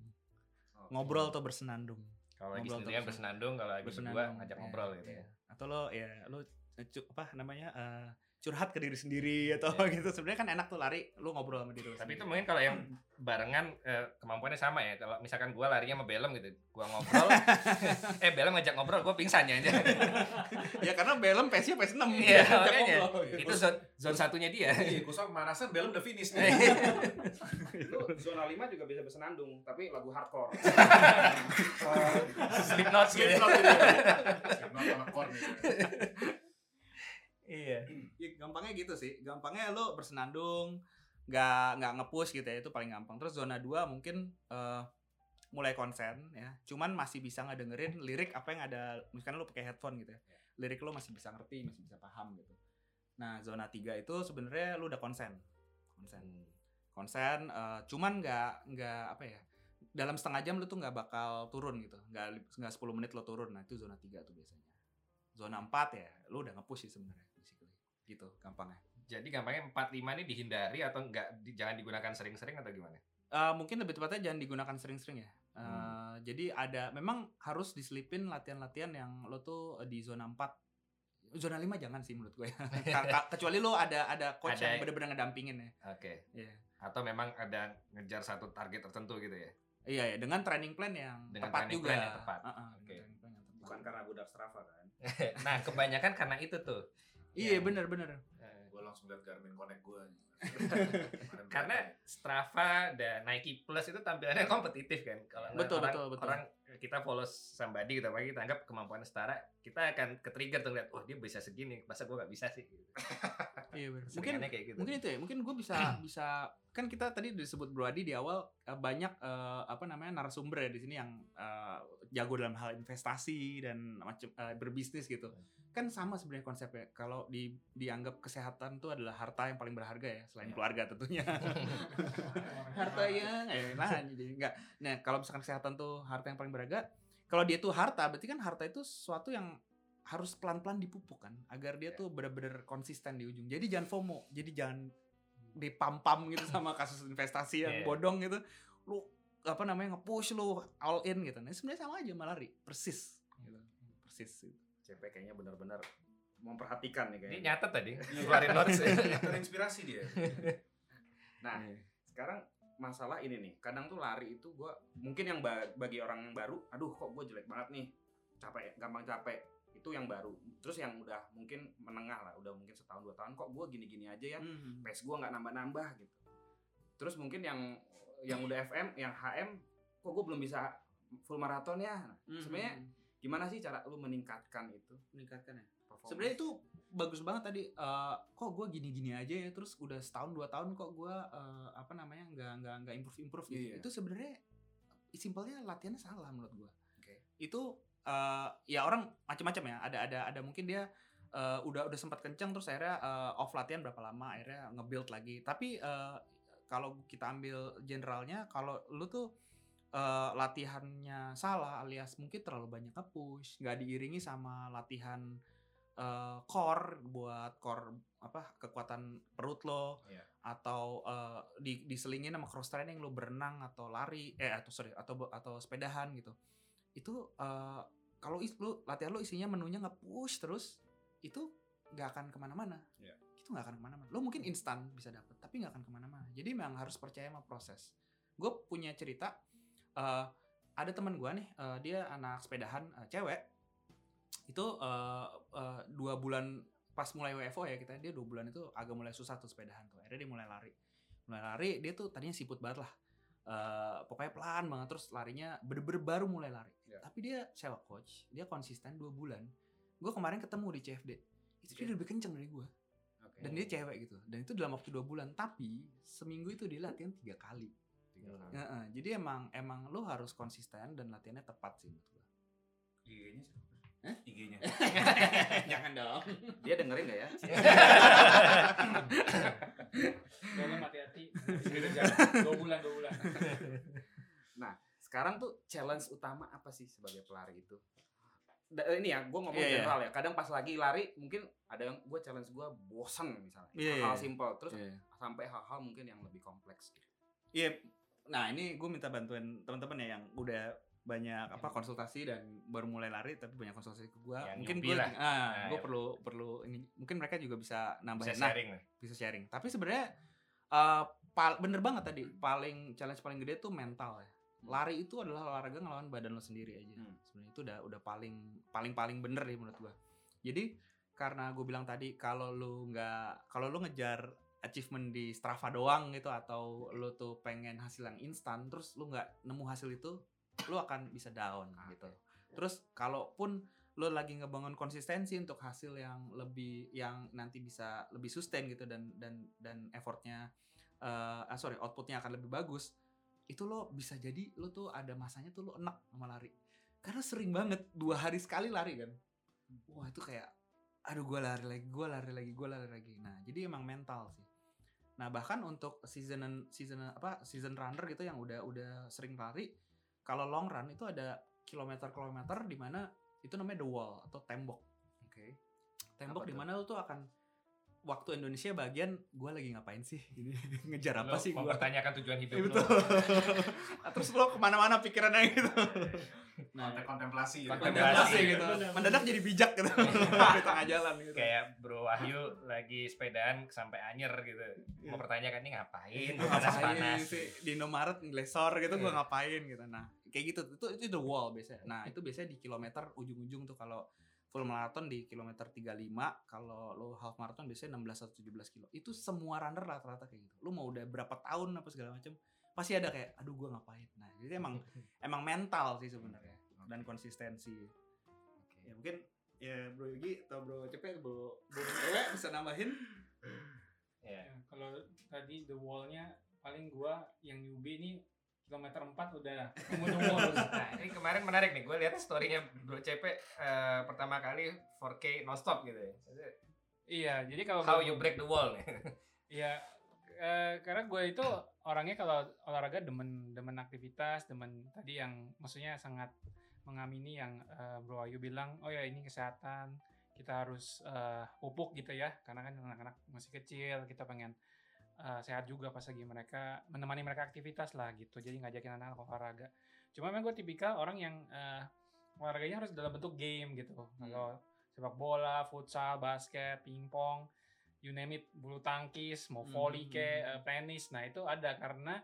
okay. ngobrol atau bersenandung. Kalau lagi sendirian bersenandung, kalau lagi berdua ngajak yeah. ngobrol gitu. Yeah. Atau lo ya lo apa namanya? Uh, curhat ke diri sendiri atau yeah. gitu. Sebenarnya kan enak tuh lari lu ngobrol sama diri lu. Tapi sendiri. Itu mungkin kalau yang barengan eh, kemampuannya sama ya. Kalau misalkan gua larinya sama Belem gitu. Gua ngobrol eh Belem ngajak ngobrol gua pingsannya aja. Ya karena Belem pace-nya pace enam. Iya, makanya. Itu zone zone satunya dia. Iya, kusam manasan Belem udah finish nih. Lu zona lima juga bisa bersenandung tapi lagu hardcore. Slipknot gitu. Slipknot hardcore gitu. Iya, ya, gampangnya gitu sih. Gampangnya lo bersenandung, nggak nggak nge-push gitu ya, itu paling gampang. Terus zona dua mungkin uh, mulai konsen ya. Cuman masih bisa ngedengerin lirik apa yang ada. Misalkan lo pakai headphone gitu ya. Lirik lo masih bisa ngerti, masih bisa paham gitu. Nah, zona tiga itu sebenarnya lo udah konsen. Konsen. Konsen uh, cuman nggak nggak apa ya? Dalam setengah jam lo tuh nggak bakal turun gitu. Nggak nggak sepuluh menit lo turun. Nah, itu zona tiga tuh biasanya. Zona empat ya, lo udah nge-push sih sebenarnya. Gitu gampangnya. Jadi gampangnya empat lima ini dihindari atau enggak di, jangan digunakan sering-sering atau gimana? Uh, mungkin lebih tepatnya jangan digunakan sering-sering ya. Uh, hmm. Jadi ada memang harus diselipin latihan-latihan yang lo tuh di zona empat. Zona lima jangan sih menurut gue. Kecuali lo ada ada coach ada yang benar-benar ngedampingin ya. Oke. Okay. Yeah. Atau memang ada ngejar satu target tertentu gitu ya. Iya ya, dengan training plan yang dengan tepat juga. Plan yang tepat. Uh-uh, okay. Dengan training plan yang tepat. Bukan karena budak Strava kan. Nah, kebanyakan karena itu tuh. Iya benar-benar. Gue langsung liat Garmin Connect gue. Karena Strava dan Nike Plus itu tampilannya kompetitif kan. Kalau betul, orang, betul, betul. orang kita follow somebody gitu, apalagi kita anggap kemampuan setara, kita akan ke-trigger tuh lihat, oh dia bisa segini, masa gue gak bisa sih gitu. Iya benar. Mungkin kayak gitu. Mungkin itu ya, mungkin gue bisa bisa kan kita tadi disebut Bro Adi di awal banyak uh, apa namanya narasumber ya di sini yang uh, jago dalam hal investasi dan macam uh, berbisnis gitu. Kan sama sebenarnya konsepnya. Kalau di dianggap kesehatan tuh adalah harta yang paling berharga ya, selain ya. keluarga tentunya. Harta yang eh nah jadi enggak. Nah, kalau misalkan kesehatan tuh harta yang paling berharga, kalau dia tuh harta berarti kan harta itu sesuatu yang harus pelan-pelan dipupuk kan agar dia ya. tuh benar-benar konsisten di ujung. Jadi jangan FOMO, jadi jangan dipampam gitu sama kasus investasi yang yeah. bodong gitu, lu apa namanya nge-push lu all in gitu. Nah sebenarnya sama aja sama lari, persis gitu, persis gitu. C P kayaknya benar-benar memperhatikan nih kayaknya. Ini nyata tadi, keluarin notes ya, terinspirasi dia. Nah yeah. sekarang masalah ini nih, kadang tuh lari itu gua mungkin yang bagi orang yang baru, aduh kok gua jelek banget nih, capek, gampang capek. Itu yang baru, terus yang udah mungkin menengah lah, udah mungkin setahun dua tahun kok gue gini-gini aja ya, mm-hmm. pace gue nggak nambah-nambah gitu. Terus mungkin yang yang udah F M, yang H M, kok gue belum bisa full maraton ya. Nah, mm-hmm. sebenarnya gimana sih cara lu meningkatkan itu? Meningkatkan ya. Sebenarnya itu bagus banget tadi. Uh, kok gue gini-gini aja ya, terus udah setahun dua tahun kok gue uh, apa namanya nggak nggak nggak improve-improve gitu. Yeah. Itu sebenarnya simpelnya latihannya salah menurut gue. Okay. Itu Uh, ya orang macam-macam ya, ada ada ada mungkin dia uh, udah udah sempat kenceng terus akhirnya uh, off latihan berapa lama akhirnya nge-build lagi. Tapi uh, kalau kita ambil generalnya, kalau lu tuh uh, latihannya salah alias mungkin terlalu banyak nge-push, nggak diiringi sama latihan uh, core buat core apa kekuatan perut lo, yeah. atau uh, di, diselingin sama cross training lo berenang atau lari eh atau sorry atau atau sepedahan gitu. Itu uh, kalau lu latihan lu isinya menunya nge-push terus, itu nggak akan kemana-mana. Yeah. Itu nggak akan kemana-mana. Lu mungkin instan bisa dapet, tapi nggak akan kemana-mana. Jadi memang harus percaya sama proses. Gue punya cerita, uh, ada teman gue nih, uh, dia anak sepedahan, uh, cewek. Itu uh, uh, dua bulan pas mulai W F O ya kita, dia dua bulan itu agak mulai susah tuh sepedahan tuh. Akhirnya dia mulai lari, mulai lari. Dia tuh tadinya siput banget lah. Uh, pokoknya pelan banget terus larinya bener-bener baru mulai lari yeah. tapi dia sewa coach, dia konsisten dua bulan. Gue kemarin ketemu di C F D itu okay. dia lebih kenceng dari gue okay. dan dia cewek gitu, dan itu dalam waktu dua bulan, tapi seminggu itu dia latihan tiga kali. Uh-uh. Jadi emang emang lo harus konsisten dan latihannya tepat sih menurut gue. I G-nya siapa? Huh? I G-nya jangan dong, dia dengerin gak ya? Tolong hati-hati. dua bulan dua bulan. Nah, sekarang tuh challenge utama apa sih sebagai pelari itu? Ini ya, gue ngomong yeah, general yeah. ya. Kadang pas lagi lari mungkin ada yang gue challenge gue bosen misalnya. Yeah, hal yeah. simple terus yeah. sampai hal-hal mungkin yang lebih kompleks gitu. Iya. Yeah. Nah, ini gue minta bantuan teman-teman ya yang udah banyak apa konsultasi dan baru mulai lari tapi banyak konsultasi ke gue ya, mungkin gue ah nah, gue ya. perlu perlu ini mungkin mereka juga bisa nambahin, bisa sharing nah, bisa sharing tapi sebenarnya uh, pal- bener banget tadi paling challenge paling gede tuh mental ya. Lari itu adalah olahraga ngelawan badan lo sendiri aja. hmm. Sebenarnya itu udah udah paling paling paling bener nih menurut gue. Jadi karena gue bilang tadi kalau lo nggak kalau lo ngejar achievement di Strava doang gitu atau lo tuh pengen hasil yang instan terus lo nggak nemu hasil itu, lu akan bisa down ah, gitu. Ya. Terus kalaupun lu lagi ngebangun konsistensi untuk hasil yang lebih yang nanti bisa lebih sustain gitu dan dan dan effortnya uh, ah, sorry outputnya akan lebih bagus, itu lu bisa jadi lu tuh ada masanya tuh lu enak sama lari. Karena sering banget dua hari sekali lari kan. Wah itu kayak aduh gue lari lagi, gue lari lagi, gue lari lagi. Nah jadi emang mental sih. Nah bahkan untuk season season apa season runner gitu yang udah udah sering lari, kalau long run itu ada kilometer-kilometer di mana itu namanya the wall atau tembok. Oke. Okay. Tembok di mana lu tuh akan waktu Indonesia bagian gue lagi ngapain sih? Ini ngejar apa lu sih gue? Mempertanyakan tujuan hidup lu. Betul. Terus lu kemana-mana pikirannya gitu. Nah, kontemplasi. Kontemplasi gitu. Mendadak jadi bijak gitu. Di tengah jalan gitu. Kayak Bro Wahyu lagi sepedaan sampai anyer gitu. Mau pertanyakan ini ngapain? Panas-panas di Indomaret ngelesor gitu gue ngapain gitu. Nah, kayak gitu. Itu itu the wall biasanya. Nah, itu biasanya di kilometer ujung-ujung tuh kalau full marathon di kilometer tiga puluh lima, kalau lo half marathon biasanya enam belas atau tujuh belas kilo. Itu semua runner rata-rata kayak gitu. Lo mau udah berapa tahun apa segala macam, pasti ada kayak aduh gue ngapain. Nah, jadi emang emang mental sih sebenarnya dan konsistensi. Okay. Ya mungkin ya Bro Yogi atau Bro Cepet, Bro Bro Ewe bisa nambahin. Yeah. Ya, kalau tadi the wall-nya paling gua yang newbie nih kilometer empat udah nunggu-nunggu. Nah, ini kemarin menarik nih, gue lihat story-nya Bro C P uh, pertama kali empat K non-stop gitu ya. Iya, jadi kalau how you break the wall nih. Iya, uh, karena gue itu orangnya kalau olahraga demen demen aktivitas, demen tadi yang maksudnya sangat mengamini yang uh, Bro Ayu bilang, oh ya ini kesehatan, kita harus uh, pupuk gitu ya, karena kan anak-anak masih kecil, kita pengen Uh, sehat juga pas lagi mereka menemani mereka aktivitas lah gitu, jadi ngajakin anak-anak olahraga. Cuma memang gue tipikal orang yang uh, olahraganya harus dalam bentuk game gitu. Hmm. Kalau sepak bola, futsal, basket, pingpong, you name it, bulu tangkis, mau volley hmm. ke, uh, tenis. Nah itu ada karena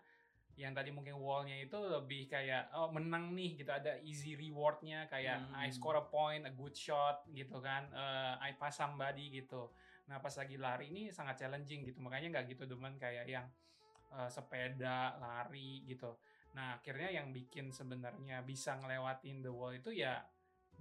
yang tadi mungkin wallnya itu lebih kayak oh menang nih gitu, ada easy rewardnya kayak hmm. I score a point, a good shot gitu kan, uh, I pass somebody gitu. Nah pas lagi lari ini sangat challenging gitu, makanya nggak gitu demen kayak yang uh, sepeda lari gitu. Nah akhirnya yang bikin sebenarnya bisa ngelewatin the wall itu ya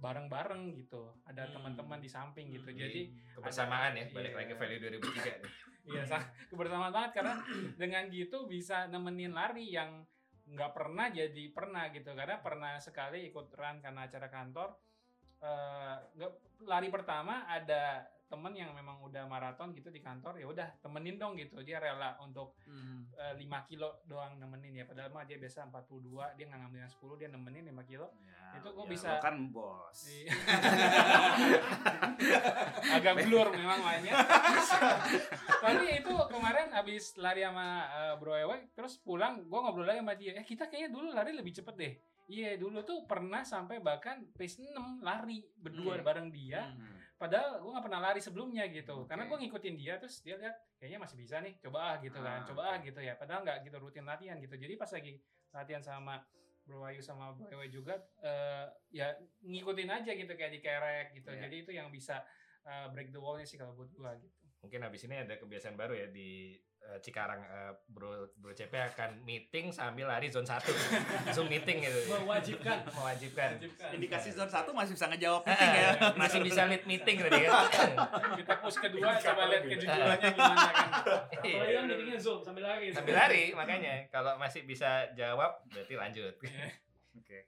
bareng-bareng gitu, ada hmm. teman-teman di samping gitu. Hmm. Jadi kebersamaan ada, ya balik iya. lagi value dua ribu tiga nih. Iya kebersamaan banget karena dengan gitu bisa nemenin lari yang nggak pernah jadi pernah gitu, karena pernah sekali ikut run karena acara kantor uh, lari pertama ada temen yang memang udah maraton gitu di kantor, ya udah temenin dong gitu, dia rela untuk hmm. uh, lima kilo doang nemenin ya, padahal mah dia biasa empat puluh dua, dia nggak ngambilnya sepuluh, dia nemenin lima kilo ya, itu gue ya, bisa kan bos agak blur memang mainnya tapi itu kemarin abis lari sama uh, Bro Ewe terus pulang gue ngobrol lagi sama dia, eh kita kayaknya dulu lari lebih cepet deh. Iya yeah, dulu tuh pernah sampai bahkan pace enam lari berdua hmm. bareng dia. Hmm. Padahal gue gak pernah lari sebelumnya gitu. Okay. Karena gue ngikutin dia terus dia lihat kayaknya masih bisa nih. Coba ah gitu ah, kan. Coba okay. ah gitu ya. Padahal gak gitu rutin latihan gitu. Jadi pas lagi latihan sama Bro Ayu sama Bro Ewe juga. Uh, ya ngikutin aja gitu kayak dikerek gitu. Yeah. Jadi itu yang bisa uh, break the wall-nya sih kalau buat gue gitu. Mungkin habis ini ada kebiasaan baru ya di uh, Cikarang, uh, bro bro C P akan meeting sambil lari zone satu zoom meeting gitu. Mewajibkan, mewajibkan. Mewajibkan. Indikasi zone satu masih bisa ngejawab meeting ya. Masih bisa lead meeting tadi kan. Kita push kedua coba lihat kejujurannya gimana kan. Kalau yang meetingnya zoom sambil lari. Sambil lari makanya kalau masih bisa jawab berarti lanjut. Oke. Okay.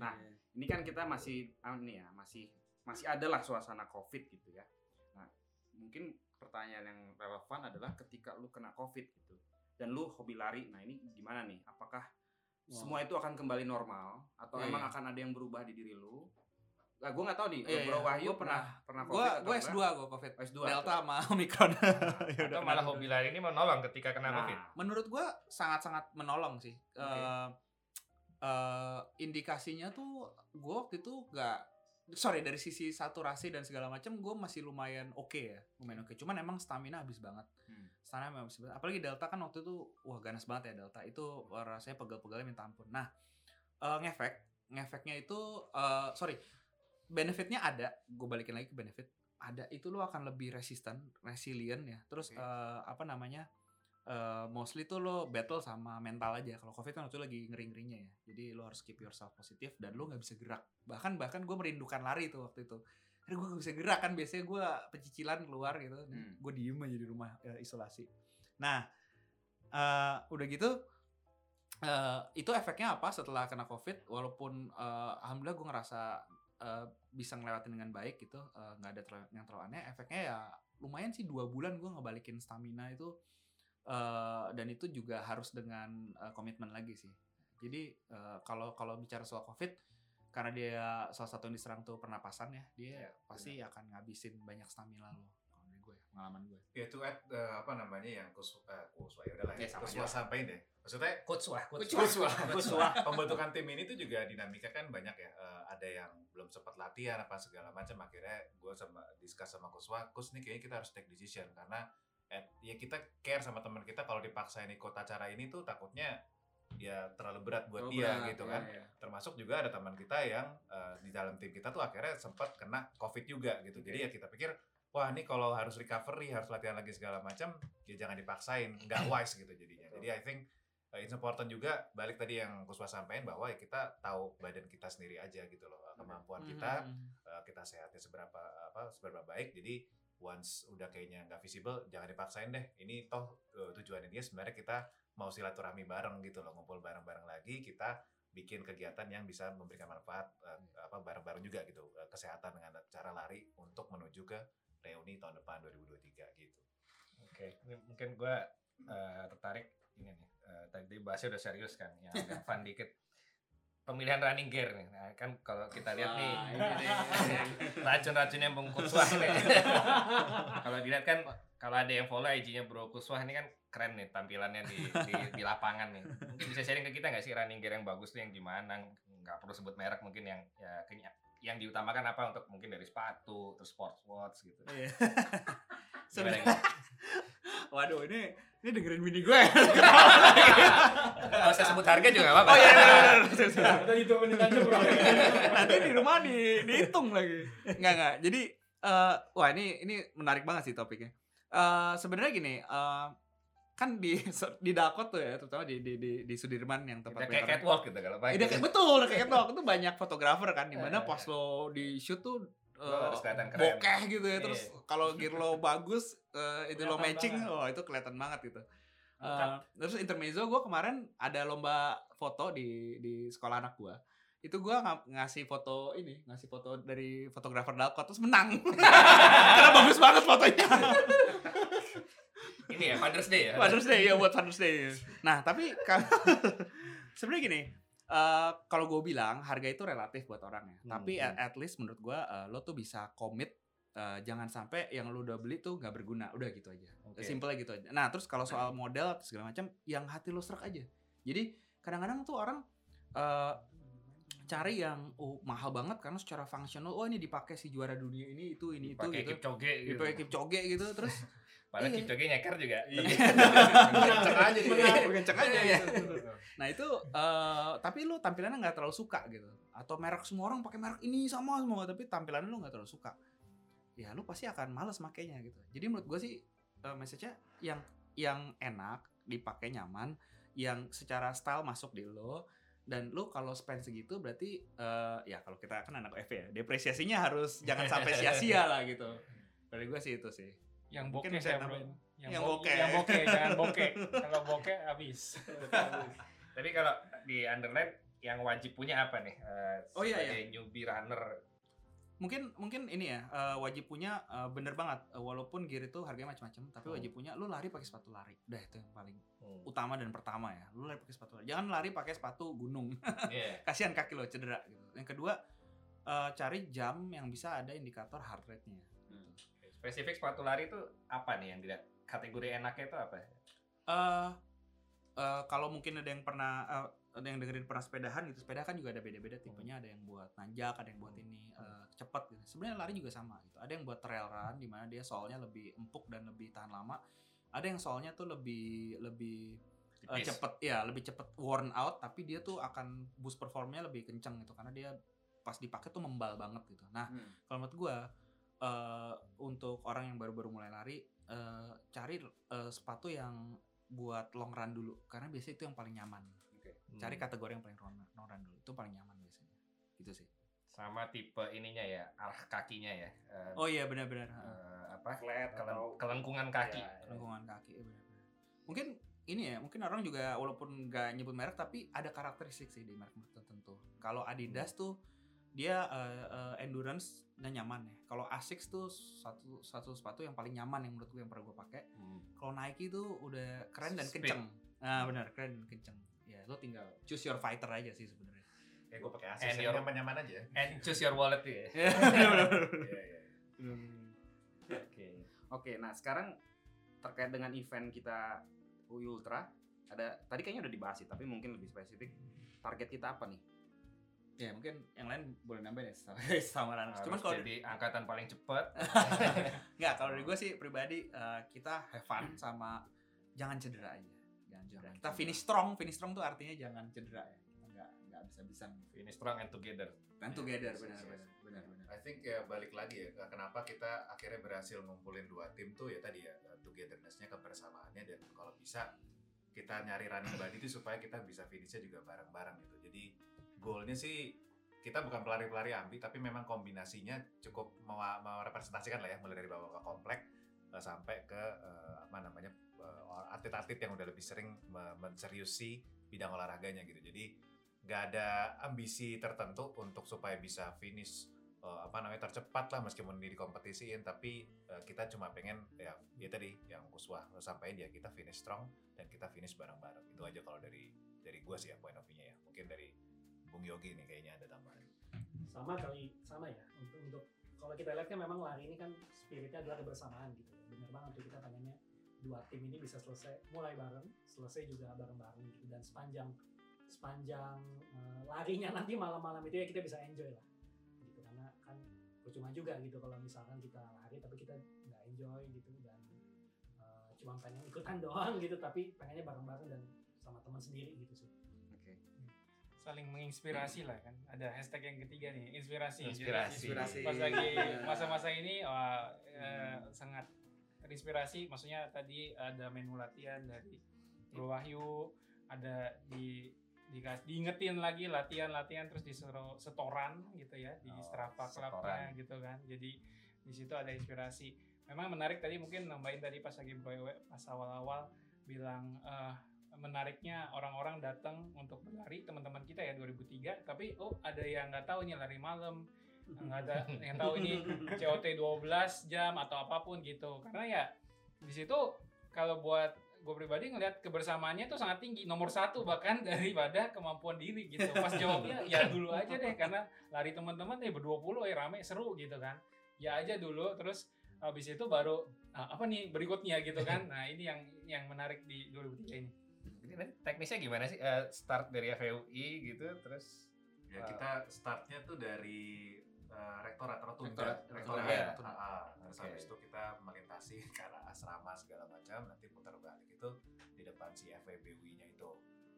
Nah, ini kan kita masih ini ya, masih masih adalah suasana Covid gitu ya. Mungkin pertanyaan yang relevan adalah ketika lu kena Covid gitu dan lu hobi lari, nah ini gimana nih? Apakah wow. semua itu akan kembali normal atau yeah. emang akan ada yang berubah di diri lu? Nah, gue nggak tahu nih. Yeah, Bro Wahyu yeah. pernah pernah Covid. Gue gue S dua gue Covid. S dua Delta sama Omikron. Ya udah malah hobi lari ini menolong ketika kena nah, Covid. Menurut gue sangat-sangat menolong sih. Okay. Uh, uh, indikasinya tuh gue waktu itu nggak sorry dari sisi saturasi dan segala macam gue masih lumayan oke okay ya lumayan oke okay. Cuman emang stamina habis banget hmm. stamina habis banget apalagi Delta kan waktu itu wah ganas banget ya Delta itu rasanya pegal-pegalnya minta ampun. Nah uh, ngefek ngefeknya itu uh, sorry benefitnya ada, gue balikin lagi ke benefit ada itu lo akan lebih resisten resilient ya terus okay. uh, apa namanya uh, mostly tuh lo battle sama mental aja. Kalau Covid kan waktu itu lagi ngering-ngeringnya ya, jadi lo harus keep yourself positif dan lo nggak bisa gerak. Bahkan bahkan gue merindukan lari tuh waktu itu. Karena gue gak bisa gerak kan, biasanya gue pecicilan keluar gitu. Hmm. Gue diem aja di rumah uh, isolasi. Nah, uh, udah gitu, uh, itu efeknya apa setelah kena Covid? Walaupun uh, alhamdulillah gue ngerasa uh, bisa ngelewatin dengan baik gitu, uh, gak ada terlalu, yang terlalu aneh. Efeknya ya lumayan sih, dua bulan gue ngebalikin stamina itu. Uh, dan itu juga harus dengan uh, komitmen lagi sih. Jadi uh, kalau kalau bicara soal Covid, karena dia salah satu yang diserang tuh pernapasan ya, dia ya, pasti bener. Akan ngabisin banyak stamina lo. Kalau dari gue, pengalaman gue. Ya itu at uh, apa namanya yang Kuswahyu uh, udah lah. Ya, Kuswahyu sampaikan deh. Maksudnya Kuswahyu, Kuswahyu, Kuswahyu. Pembentukan tim ini tuh juga dinamika kan banyak ya. Uh, ada yang belum sempat latihan apa segala macam. Akhirnya gue sama diskus sama Kuswahyu, Kus nih kayaknya kita harus take decision karena at, ya kita care sama teman kita kalau dipaksain ikut acara ini tuh takutnya ya terlalu berat buat oh, dia berat, gitu kan. Ya, ya. Termasuk juga ada teman kita yang uh, di dalam tim kita tuh akhirnya sempat kena COVID juga gitu. Okay. Jadi ya kita pikir, wah ini kalau harus recovery, harus latihan lagi segala macam, ya jangan dipaksain, nggak wise gitu jadinya. Jadi I think uh, it's important juga, balik tadi yang Kuswa sampaikan bahwa ya kita tahu badan kita sendiri aja gitu loh, kemampuan mm-hmm. kita, uh, kita sehatnya seberapa apa seberapa baik. Jadi once udah kayaknya nggak visible, jangan dipaksain deh. Ini toh uh, tujuannya dia sebenarnya kita mau silaturahmi bareng gitu loh, ngumpul bareng-bareng lagi, kita bikin kegiatan yang bisa memberikan manfaat uh, apa bareng-bareng juga gitu, uh, kesehatan dengan cara lari untuk menuju ke reuni tahun depan dua ribu dua puluh tiga gitu. Oke, okay. Mungkin gue uh, tertarik ini nih, uh, tadi bahasnya udah serius kan, yang agak fun dikit. Pemilihan running gear nih, nah, kan kalau kita lihat nih racun-racunnya Bung Kuswah nih. Kalau dilihat kan, kalau ada yang follow I G-nya Bro Kuswah ini kan keren nih tampilannya di, di, di lapangan nih. Mungkin bisa sharing ke kita nggak sih running gear yang bagus nih, yang gimana? Nggak perlu sebut merek mungkin, yang ya, yang diutamakan apa untuk mungkin dari sepatu, terus sports watch gitu. Sebenarnya, waduh ini ini dengerin bini gue. Kalau saya sebut harga juga nggak apa-apa. Oh iya, iya, iya. Kita hitungin aja bro. Nanti di rumah di dihitung lagi. Nggak nggak. Jadi, uh, wah ini ini menarik banget sih topiknya. Uh, Sebenarnya gini, uh, kan di di Dakot tuh ya, terutama di di di, di Sudirman yang tempat kita kayak catwalk kita kalau pakai. Iya betul, kayak catwalk itu banyak fotografer kan, di mana pas lo di shoot tuh Uh, bokeh gitu ya, terus yeah. kalau gear lo bagus, uh, itu lo matching, banget. Oh itu kelihatan banget gitu. Uh, terus intermezzo gue kemarin ada lomba foto di di sekolah anak gue, itu gue ng- ngasih foto ini, ngasih foto dari fotografer Dalkot, terus menang, karena bagus banget fotonya. Ini ya Father's Day ya. Father's Day ya, buat Father's Day. Nah tapi k- sebenarnya gini. Uh, kalau gue bilang harga itu relatif buat orang ya, hmm, tapi hmm. At, at least menurut gue uh, lo tuh bisa komit, uh, jangan sampai yang lo udah beli tuh nggak berguna, udah gitu aja, okay. Simple gitu aja. Nah terus kalau soal model segala macam, yang hati lo serak aja. Jadi kadang-kadang tuh orang uh, cari yang oh, mahal banget karena secara fungsional, oh ini dipakai si juara dunia ini itu ini dipake itu, dipakai Kipchoge gitu, terus malah Kipchoge nyeker juga, kenceng aja, kenceng aja ya. Nah itu, uh, tapi lu tampilannya nggak terlalu suka gitu, atau merek semua orang pakai merek ini sama semua, tapi tampilannya lu nggak terlalu suka, ya lu pasti akan malas makainya gitu. Jadi menurut gue sih, uh, message-nya yang yang enak, dipakai nyaman, yang secara style masuk di lo. Dan lu kalau spend segitu berarti uh, ya kalau kita kan anak F E ya, depresiasinya harus jangan sampai sia-sia lah gitu. Dari gue sih itu sih. Yang bokeh saya bro. Yang bokeh. Yang bokeh, jangan bokeh. Kalau bokeh habis. Tapi kalau di underline yang wajib punya apa nih? Uh, oh iya ya. Newbie runner. Mungkin mungkin ini ya, uh, wajib punya uh, bener banget, uh, walaupun gear itu harganya macam-macam, tapi hmm. wajib punya lu lari pakai sepatu lari. Udah itu yang paling hmm. utama dan pertama ya. Lu lari pakai sepatu lari. Jangan lari pakai sepatu gunung. Yeah. Kasihan kaki lo cedera gitu. Yang kedua, uh, cari jam yang bisa ada indikator heart rate-nya. Hmm. Spesifik sepatu lari itu apa nih yang dilihat? Kategori enaknya itu apa? Uh, uh, kalau mungkin ada yang pernah uh, ada yang dengerin pernah sepedahan gitu, sepeda kan juga ada beda-beda tipenya, ada yang buat nanjak, ada yang buat ini uh, cepat gitu. Sebenarnya lari juga sama gitu. Ada yang buat trail run di mana dia soalnya lebih empuk dan lebih tahan lama. Ada yang soalnya tuh lebih lebih uh, cepat ya, lebih cepat worn out tapi dia tuh akan boost performanya lebih kenceng gitu karena dia pas dipakai tuh membal banget gitu. Nah, hmm. kalau menurut gua uh, untuk orang yang baru-baru mulai lari uh, cari uh, sepatu yang buat long run dulu karena biasanya itu yang paling nyaman. Cari kategori yang paling non-run dulu, itu paling nyaman biasanya, gitu sih. Sama tipe ininya ya, arah kakinya ya. Uh, oh iya benar-benar. Uh, apa? Flat, keleng- kelengkungan kaki. Ya, kelengkungan ya. Kaki, ya benar-benar. Mungkin ini ya, mungkin orang juga walaupun nggak nyebut merek, tapi ada karakteristik sih di merek-merek tertentu. Kalau Adidas hmm. tuh dia uh, uh, endurance dan nyaman ya. Kalau Asics tuh satu satu sepatu yang paling nyaman yang menurut gue yang pernah gue pakai. Hmm. Kalau Nike tuh udah keren dan Speed. kenceng. Nah benar keren dan kenceng. Ya, lo tinggal choose your fighter aja sih sebenarnya. Ya gue pakai Asics yang nyaman-nyaman aja. And choose your wallet ya. Oke. Oke, nah sekarang terkait dengan event kita U I Ultra, ada tadi kayaknya udah dibahas sih, tapi mungkin lebih spesifik target kita apa nih? Ya mungkin yang lain boleh nambahin ya sama Ranus. Cuman kalau jadi angkatan paling cepat. Enggak, kalau dari gue sih pribadi uh, kita have fun sama jangan cedera aja. jangan cedera. Jangan kita cedera. Finish strong, finish strong tuh artinya jangan cedera ya. Kita nggak nggak bisa-bisa finish strong and together. And together, yeah, benar-benar. Yeah. Benar-benar. I think ya balik lagi ya, kenapa kita akhirnya berhasil ngumpulin dua tim tuh ya tadi ya, togetherness-nya, kebersamaannya, dan kalau bisa kita nyari running buddy itu supaya kita bisa finishnya juga bareng-bareng gitu. Jadi goalnya sih kita bukan pelari-pelari ambi, tapi memang kombinasinya cukup merepresentasikan lah ya, mulai dari bawah ke komplek sampai ke uh, apa namanya uh, atlet-atlet yang udah lebih sering menseriusi bidang olahraganya gitu. Jadi nggak ada ambisi tertentu untuk supaya bisa finish uh, apa namanya tercepat lah meskipun di kompetisiin, tapi uh, kita cuma pengen ya, ya tadi yang Kuswah sampaikan ya, kita finish strong dan kita finish bareng-bareng. Itu aja kalau dari dari gua sih ya point of view-nya ya. Mungkin dari Bung Yogi nih kayaknya ada tambahan. Sama kali, sama ya. Untuk, untuk kalau kita lihat kan memang lari ini kan spiritnya adalah kebersamaan gitu. Benar banget tuh, kita pengennya dua tim ini bisa selesai mulai bareng, selesai juga bareng-bareng gitu. Dan sepanjang sepanjang uh, larinya nanti malam-malam itu ya kita bisa enjoy lah. Gitu karena kan percuma juga gitu kalau misalkan kita lari tapi kita nggak enjoy gitu dan uh, cuma pengen ikutan doang gitu, tapi pengennya bareng-bareng dan sama teman sendiri gitu sih. Oke. Okay. Saling menginspirasi lah kan, ada hashtag yang ketiga nih, inspirasi. Inspirasi. Inspirasi. Pas lagi masa-masa ini wah, hmm. eh, sangat terinspirasi, maksudnya tadi ada menu latihan dari Bro Wahyu, ada di, di diingetin lagi latihan-latihan terus disuruh setoran gitu ya di oh, Strava Club-nya gitu kan, jadi di situ ada inspirasi. Memang menarik tadi mungkin nambahin tadi pas lagi Bro Ewe pas awal-awal bilang uh, menariknya orang-orang datang untuk berlari, teman-teman kita ya dua ribu tiga, tapi oh ada yang nggak tahu nih lari malam, nggak ada yang tahu ini C O T dua belas jam atau apapun gitu. Karena ya di situ kalau buat gue pribadi ngelihat kebersamaannya tuh sangat tinggi, nomor satu bahkan daripada kemampuan diri gitu. Pas jawabnya ya dulu aja deh, karena lari teman-teman ya berdua puluh ya rame seru gitu kan, ya aja dulu terus. Habis itu baru ah, apa nih berikutnya gitu kan. Nah ini yang yang menarik di dua ribu tiga ini. Jadi teknisnya gimana sih? Uh, start dari F E U I gitu terus ya uh, kita startnya tuh dari uh, rektorat Rotunda. Rektorat ya. Ah, terus okay. Habis itu kita melintasi ke arah asrama segala macam, nanti putar balik itu di depan si F E U I-nya itu.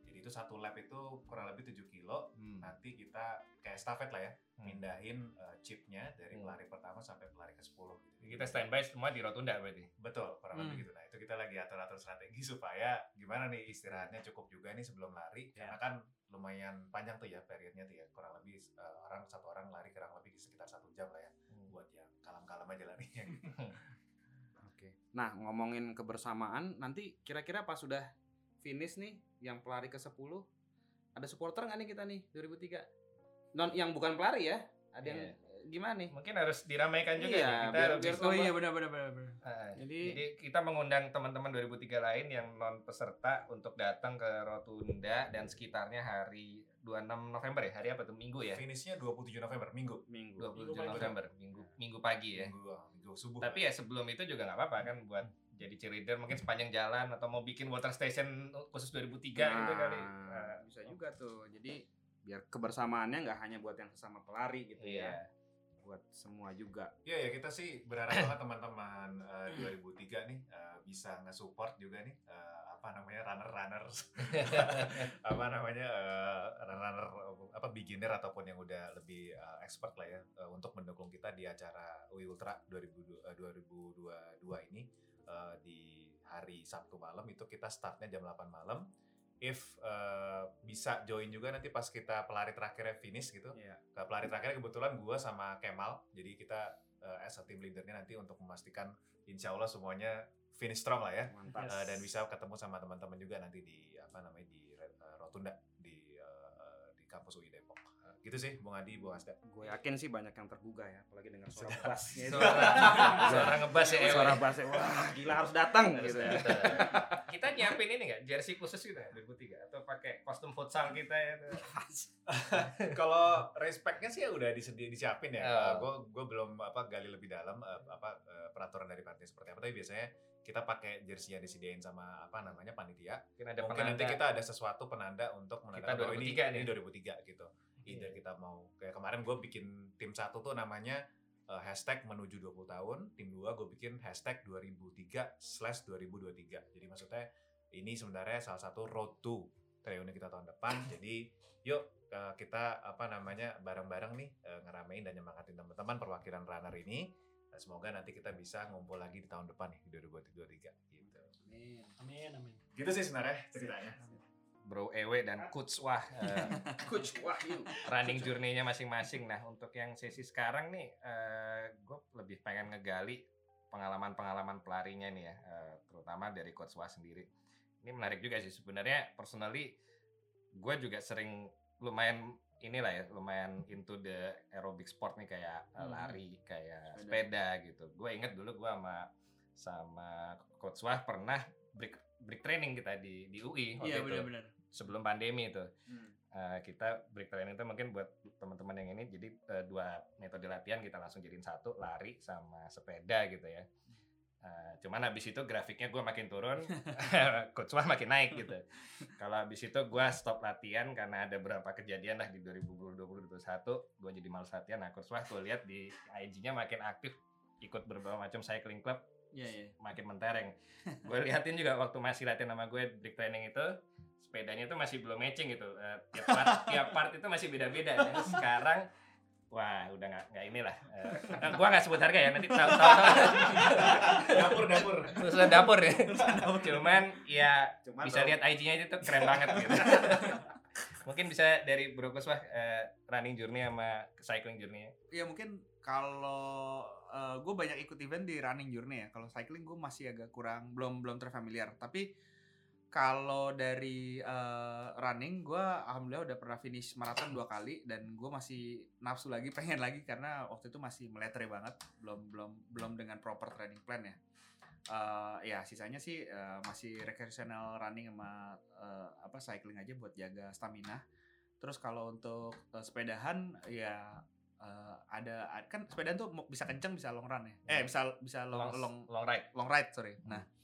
Jadi itu satu lap itu kurang lebih tujuh kilo. Hmm. Nanti kita kayak estafet lah ya. Hmm. Pindahin uh, chipnya dari hmm. pelari pertama sampai pelari ke sepuluh gitu. Jadi kita standby semua di Rotunda berarti? Betul, kurang lebih hmm. gitu. Nah itu kita lagi atur-atur strategi supaya gimana nih istirahatnya cukup juga nih sebelum lari. Yeah. Karena kan lumayan panjang tuh ya periodnya tuh ya. Kurang lebih uh, orang satu orang lari kurang lebih di sekitar satu jam lah ya. Hmm. Buat yang kalem-kalem aja larinya gitu. Oke. Okay. Nah ngomongin kebersamaan, nanti kira-kira pas sudah finish nih yang pelari ke sepuluh ada supporter nggak nih kita nih dua ribu tiga non yang bukan pelari ya ada yeah. Yang gimana nih mungkin harus diramaikan juga yeah, ya kita biar, biar oh iya benar-benar uh, jadi, jadi kita mengundang teman-teman dua ribu tiga lain yang non peserta untuk datang ke Rotunda dan sekitarnya hari dua puluh enam November ya, hari apa tuh minggu ya finishnya dua puluh tujuh November minggu minggu dua puluh tujuh November minggu minggu pagi ya minggu, minggu subuh tapi ya sebelum itu juga nggak apa-apa kan buat jadi cheerleader mungkin sepanjang jalan atau mau bikin water station khusus dua ribu tiga nah, gitu kali. Nah, bisa juga tuh. Jadi biar kebersamaannya nggak hanya buat yang sesama pelari gitu yeah. Ya. Buat semua juga. Iya yeah, ya yeah, kita sih berharap banget teman-teman uh, dua ribu tiga nih uh, bisa nge-support juga nih uh, apa namanya runner-runners. apa namanya uh, runner apa beginner ataupun yang udah lebih uh, expert lah ya uh, untuk mendukung kita di acara U I Ultra dua ribu dua puluh dua ini. Uh, di hari Sabtu malam itu kita startnya jam delapan malam. If uh, bisa join juga nanti pas kita pelari terakhirnya finish gitu. Yeah. Pelari terakhirnya kebetulan gue sama Kemal. Jadi kita uh, as a team leadernya nanti untuk memastikan insya Allah semuanya finish strong lah ya. Mantap. Yes. Uh, dan bisa ketemu sama teman-teman juga nanti di apa namanya di uh, Rotunda di uh, di kampus U I Depok. Uh, gitu sih Bung Adi, Bung Asda. Gue yakin sih banyak yang tergugah ya, apalagi dengar suara bassnya itu. Suara ngebas ya. Suara bassnya wah gila harus datang gitu ya. Kita nyiapin ini enggak? Jersey khusus gitu ya dua ribu tiga atau pakai kostum futsal kita ya. Kalau respect-nya sih udah disedi- disiapin ya. Gue oh. gue belum apa gali lebih dalam apa peraturan dari partai seperti apa, tapi biasanya kita pakai jersey yang disediain sama apa namanya panitia. Mungkin, ada Mungkin nanti kita ada sesuatu penanda untuk menandakan oh, ini ini dua ribu tiga gitu. Either yeah. Kita mau kayak kemarin gue bikin tim satu tuh namanya uh, hashtag menuju dua puluh tahun, tim dua gue bikin hashtag dua ribu tiga slash dua ribu dua puluh tiga. Jadi maksudnya Ini sebenarnya salah satu road to reuni kita tahun depan. Jadi yuk kita apa namanya bareng-bareng nih ngeramein dan nyemangatin teman-teman perwakilan runner ini. Semoga nanti kita bisa ngumpul lagi di tahun depan nih, di dua ribu dua puluh tiga gitu. Amin. Amin, amin. Gitu sih sebenarnya ceritanya. Bro Ewe dan Coach Wah. Uh, Coach Wah yuk. Running journey-nya masing-masing. Nah, untuk yang sesi sekarang nih, uh, gue lebih pengen ngegali pengalaman-pengalaman pelarinya nih ya. Uh, terutama dari Coach Wah sendiri. Ini menarik juga sih. Sebenarnya, personally, gue juga sering lumayan... inilah ya lumayan into the aerobic sport nih kayak hmm. lari, kayak sepeda, sepeda gitu. Gue inget dulu gue sama sama Coach Wah pernah break break training kita di di U I waktu yeah, itu bener-bener. Sebelum pandemi itu hmm. uh, kita break training itu mungkin buat teman-teman yang ini jadi uh, dua metode latihan kita langsung jadiin satu, lari sama sepeda gitu ya. Uh, cuman abis itu grafiknya gue makin turun, Coach Wah makin naik gitu. Kalau abis itu gue stop latihan karena ada beberapa kejadian lah di dua ribu dua puluh, dua ribu dua puluh satu gue jadi malas latihan. Nah Coach Wah gue lihat di I G-nya makin aktif, ikut berbagai macam cycling club, yeah, yeah. makin mentereng. Gue liatin juga waktu masih latihan sama gue break training itu, sepedanya itu masih belum matching gitu. Uh, tiap, part, tiap part itu masih beda-beda. Nah, sekarang wah, udah nggak nggak inilah. Uh, gua nggak sebut harga ya, nanti tahu-tahu. dapur dapur. Sudah dapur ya. Cuman ya Cuman bisa lihat I G-nya itu tuh keren banget gitu. Mungkin bisa dari Bro Kuswah uh, running journey sama cycling journey-nya. Ya mungkin kalau uh, gue banyak ikut event di running journey ya. Kalau cycling gue masih agak kurang, belum belum terfamiliar. Tapi kalau dari uh, running, gue alhamdulillah udah pernah finish maraton dua kali dan gue masih nafsu lagi, pengen lagi karena waktu itu masih meletre banget, belum belum belum dengan proper training plan ya. Uh, ya sisanya sih uh, masih recreational running sama uh, apa cycling aja buat jaga stamina. Terus kalau untuk uh, sepedahan ya uh, ada kan sepedaan tuh bisa kenceng, bisa long run ya. Eh bisa bisa long long long ride, long ride sorry. Nah.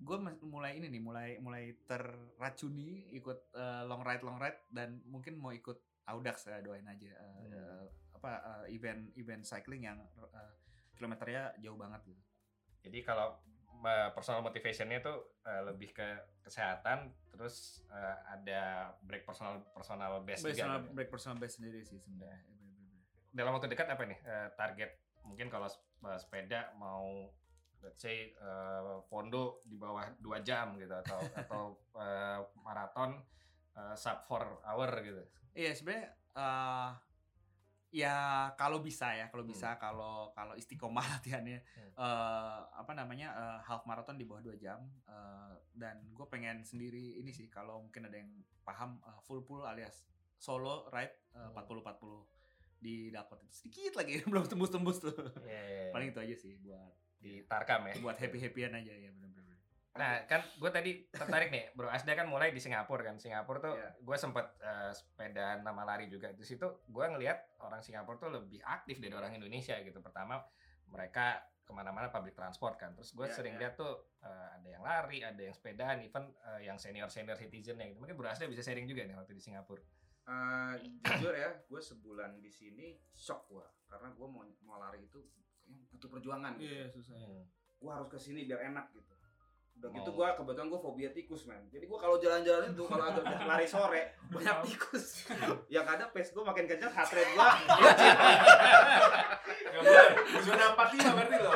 Gue mulai ini nih, mulai mulai terracuni ikut uh, long ride long ride dan mungkin mau ikut Audax ya, doain aja uh, hmm. uh, apa uh, event event cycling yang uh, kilometernya jauh banget gitu. Jadi kalau uh, personal motivation-nya tuh uh, lebih ke kesehatan, terus uh, ada break personal personal best personal juga. Break personal best sendiri sih sebenarnya. Dalam waktu dekat apa nih uh, target? Mungkin kalau uh, sepeda mau let's say uh, fondo di bawah dua jam gitu atau atau uh, maraton uh, sub four hour gitu. Iya sebenarnya uh, ya kalau bisa ya, kalau bisa hmm. kalau kalau istiqomah latihannya hmm. uh, apa namanya uh, half marathon di bawah dua jam uh, dan gue pengen sendiri ini sih kalau mungkin ada yang paham uh, full pool alias solo ride uh, hmm. empat puluh empat puluh di dapet itu sedikit lagi belum tembus-tembus tuh. Yeah, yeah. Paling itu aja sih buat di Tarkam ya. Buat happy-happyan aja ya benar-benar. Nah, kan gue tadi tertarik nih, Bro Asda kan mulai di Singapura kan. Singapura tuh yeah. gue sempet uh, sepedaan sama lari juga. Di situ gue ngelihat orang Singapura tuh lebih aktif dari orang Indonesia gitu. Pertama mereka kemana-mana public transport kan. Terus gue yeah, sering yeah. lihat tuh uh, ada yang lari, ada yang sepedaan, even uh, yang senior-senior citizen yang gitu. Mungkin Bro Asda bisa sharing juga nih waktu di Singapura. Uh, jujur ya, gue sebulan di sini shock gue karena gue mau mau lari itu butuh perjuangan gitu. Iya, susah. Hmm. Gua harus kesini biar enak gitu. Udah mau. Gitu gua kebetulan gua fobia tikus, man. Jadi gua kalau jalan-jalan itu kalau agak lari sore banyak tikus. Yang ada pace gua makin kencang, heart rate gua. Enggak boleh. Zona empat puluh lima berarti loh.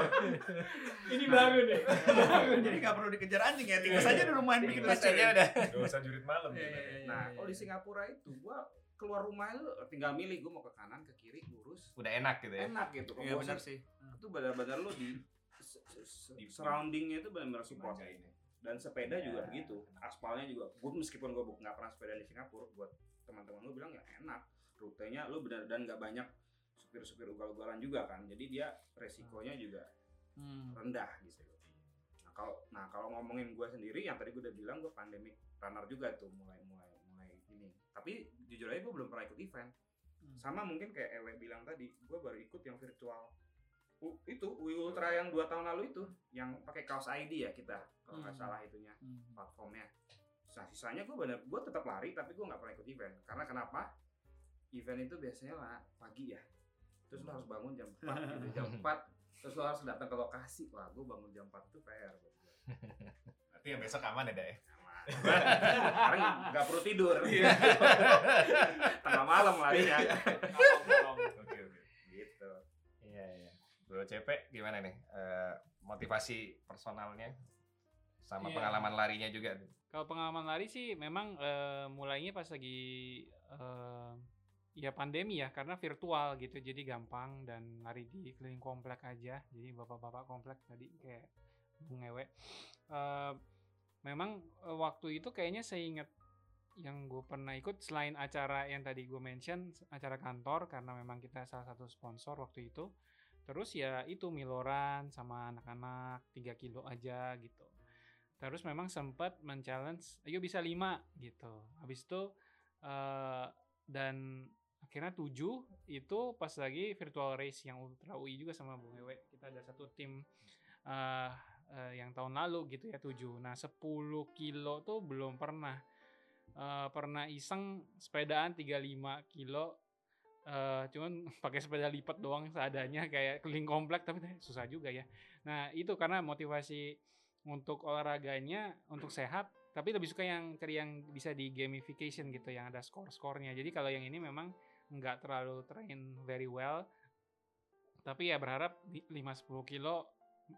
Ini baru nih. Jadi enggak perlu dikejar anjing ya, tikus aja udah lumayan bikin pace aja udah. Enggak usah jurit malam gitu. Nah, kalau di Singapura itu gua keluar rumah itu tinggal milih gue mau ke kanan ke kiri lurus udah enak gitu ya enak gitu iya benar sih itu benar-benar lo di surroundingnya itu benar-benar support dan sepeda ya. Juga begitu aspalnya juga gue meskipun gue nggak pernah sepeda di Singapura buat teman-teman lo bilang ya enak rutenya lo benar dan nggak banyak supir-supir ugal-ugalan juga kan jadi dia resikonya juga hmm. rendah gitu nah kalau nah kalau ngomongin gue sendiri yang tadi gue udah bilang gue pandemic runner juga tuh mulai-mulai tapi jujur aja gue belum pernah ikut event hmm. sama mungkin kayak Ewe bilang tadi gue baru ikut yang virtual U, itu U I Ultra yang dua tahun lalu itu yang pakai kaos I D ya kita kalau nggak hmm. salah itunya hmm. platformnya nah sisanya gue bener gue tetap lari tapi gue nggak pernah ikut event karena kenapa event itu biasanya lah pagi ya terus hmm. lo harus bangun jam empat gitu jam empat terus lo harus datang ke lokasi lah gue bangun jam empat itu P R berarti yang besok aman ya deh aman Sekarang nggak perlu tidur. Tengah malam larinya. Oke oke. Gitu. Iya iya. Bro C P gimana nih uh, motivasi personalnya sama yeah. pengalaman larinya juga? Kalau pengalaman lari sih memang uh, mulainya pas lagi uh, ya pandemi ya, karena virtual gitu jadi gampang dan lari di keliling komplek aja, jadi bapak-bapak komplek tadi kayak Bung Ewe. Uh, memang uh, waktu itu kayaknya saya ingat yang gue pernah ikut selain acara yang tadi gue mention, acara kantor karena memang kita salah satu sponsor waktu itu. Terus ya itu miloran sama anak-anak tiga kilo aja gitu. Terus memang sempat men-challenge, ayo bisa lima gitu. Habis itu uh, dan akhirnya tujuh itu pas lagi virtual race yang Ultra U I juga sama Bung Ewe, kita ada satu tim uh, uh, yang tahun lalu gitu ya tujuh. Nah sepuluh kilo tuh belum pernah, uh, pernah iseng sepedaan tiga puluh lima kilo uh, cuman pakai sepeda lipat doang seadanya kayak keliling komplek, tapi susah juga ya. Nah itu karena motivasi untuk olahraganya untuk sehat, tapi lebih suka yang yang bisa di gamification gitu, yang ada skor-skornya. Jadi kalau yang ini memang nggak terlalu train very well, tapi ya berharap lima sampai sepuluh kilo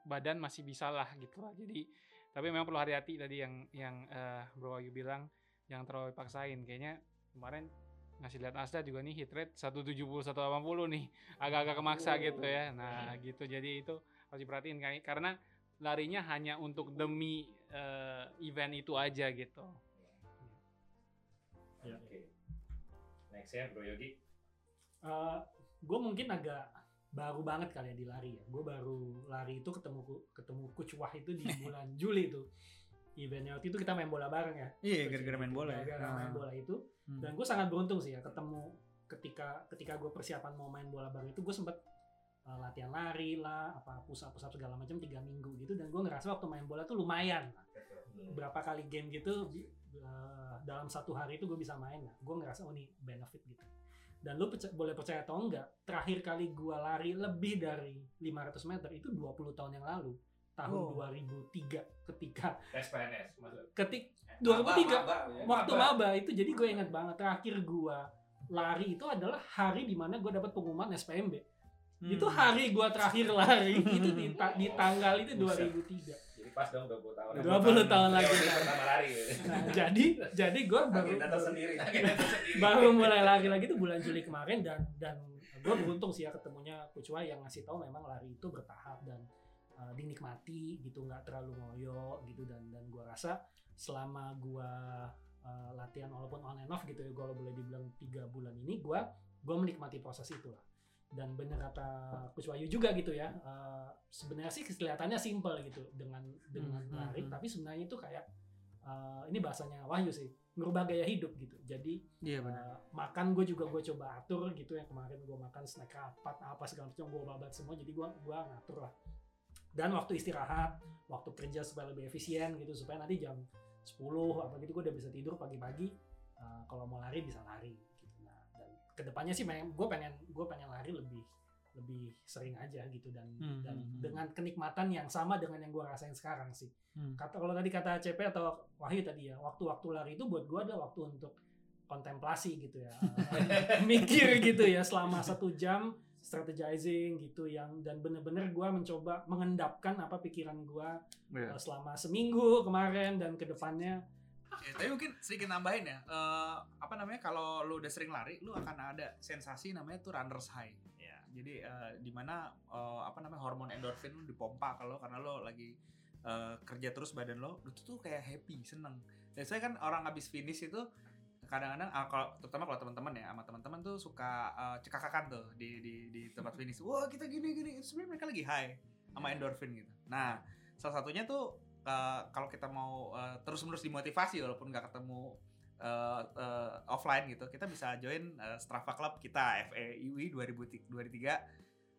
badan masih bisa lah gitu lah. Jadi tapi memang perlu hati-hati tadi yang yang uh, Bro Ayu bilang, jangan terlalu paksain. Kayaknya kemarin ngasih lihat Asda juga nih hit rate seratus tujuh puluh seratus delapan puluh nih, agak-agak kemaksa oh. gitu ya. Nah gitu, jadi itu harus diperhatiin karena larinya hanya untuk demi uh, event itu aja gitu. Ya. Oke. Okay. Next ya Bro Yogi. Uh, gue mungkin agak baru banget kali ya di lari ya. Gue baru lari itu ketemu ketemu Kuswah itu di bulan Juli itu. Eventnya waktu itu kita main bola bareng ya. Iya, gara-gara main bola. Gara-gara main bola itu. Hmm. Dan gue sangat beruntung sih ya ketemu ketika ketika gue persiapan mau main bola bareng itu, gue sempat latihan lari lah, apa push-up segala macam tiga minggu gitu, dan gue ngerasa waktu main bola tuh lumayan, berapa kali game gitu uh, dalam satu hari itu gue bisa main, nah. Gue ngerasa oh nih benefit gitu. Dan lu percaya, boleh percaya atau enggak, terakhir kali gue lari lebih dari lima ratus meter itu dua puluh tahun yang lalu, tahun oh. dua ribu tiga ketika S P N S maksud ketik dua ribu tiga waktu maba itu, jadi gue ingat banget terakhir gue lari itu adalah hari dimana gue dapat pengumuman S P M B. Hmm. Itu hari gua terakhir lari itu di, ta- di tanggal itu dua ribu tiga. Jadi pas dong dua puluh tahun. dua puluh tahun lagi pertama lari. Nah, jadi jadi gua baru baru, sendiri, baru mulai lari lagi tuh bulan Juli kemarin, dan dan gua beruntung sih ya ketemunya Kucua yang ngasih tahu memang lari itu bertahap dan uh, dinikmati gitu, enggak terlalu ngoyo gitu, dan dan gua rasa selama gua uh, latihan walaupun on and off gitu ya, kalau boleh dibilang tiga bulan ini gua gua menikmati proses itu lah. Dan bener kata Kuswahyu juga gitu ya, uh, sebenarnya sih kelihatannya simple gitu dengan dengan hmm, lari, hmm. tapi sebenarnya itu kayak uh, ini bahasanya Wahyu sih, merubah gaya hidup gitu. Jadi yeah, uh, makan gue juga gue coba atur gitu ya, kemarin gue makan snack rapat apa segala macam gue babat semua, jadi gue gue ngatur lah. Dan waktu istirahat, waktu kerja supaya lebih efisien gitu, supaya nanti jam sepuluh apa gitu gue udah bisa tidur pagi-pagi, uh, kalau mau lari bisa lari. Kedepannya sih gue pengen gue pengen lari lebih lebih sering aja gitu, dan hmm, dan hmm, dengan kenikmatan yang sama dengan yang gue rasain sekarang sih. Hmm. Kata kalau tadi kata C P atau Wahyu tadi ya, waktu-waktu lari itu buat gue ada waktu untuk kontemplasi gitu ya, mikir gitu ya selama satu jam strategizing gitu, yang dan bener-bener gue mencoba mengendapkan apa pikiran gue yeah. selama seminggu kemarin dan kedepannya. Ya, tapi mungkin sedikit nambahin ya, uh, apa namanya, kalau lu udah sering lari, lu akan ada sensasi namanya tuh runner's high. Ya. Jadi uh, dimana uh, apa namanya hormon endorfin lu dipompa kalau karena lu lagi uh, kerja terus badan lu, lu tuh kayak happy, seneng. Dan saya kan orang habis finish itu kadang-kadang, ah, kalau, terutama kalau teman-teman ya, sama teman-teman tuh suka uh, cekakakan tuh di, di di tempat finish. Wah kita gini-gini, sebenarnya mereka lagi high sama endorfin gitu. Nah salah satunya tuh Uh, kalau kita mau uh, terus-menerus dimotivasi walaupun nggak ketemu uh, uh, offline gitu, kita bisa join uh, Strava Club kita F E U I dua ribu tiga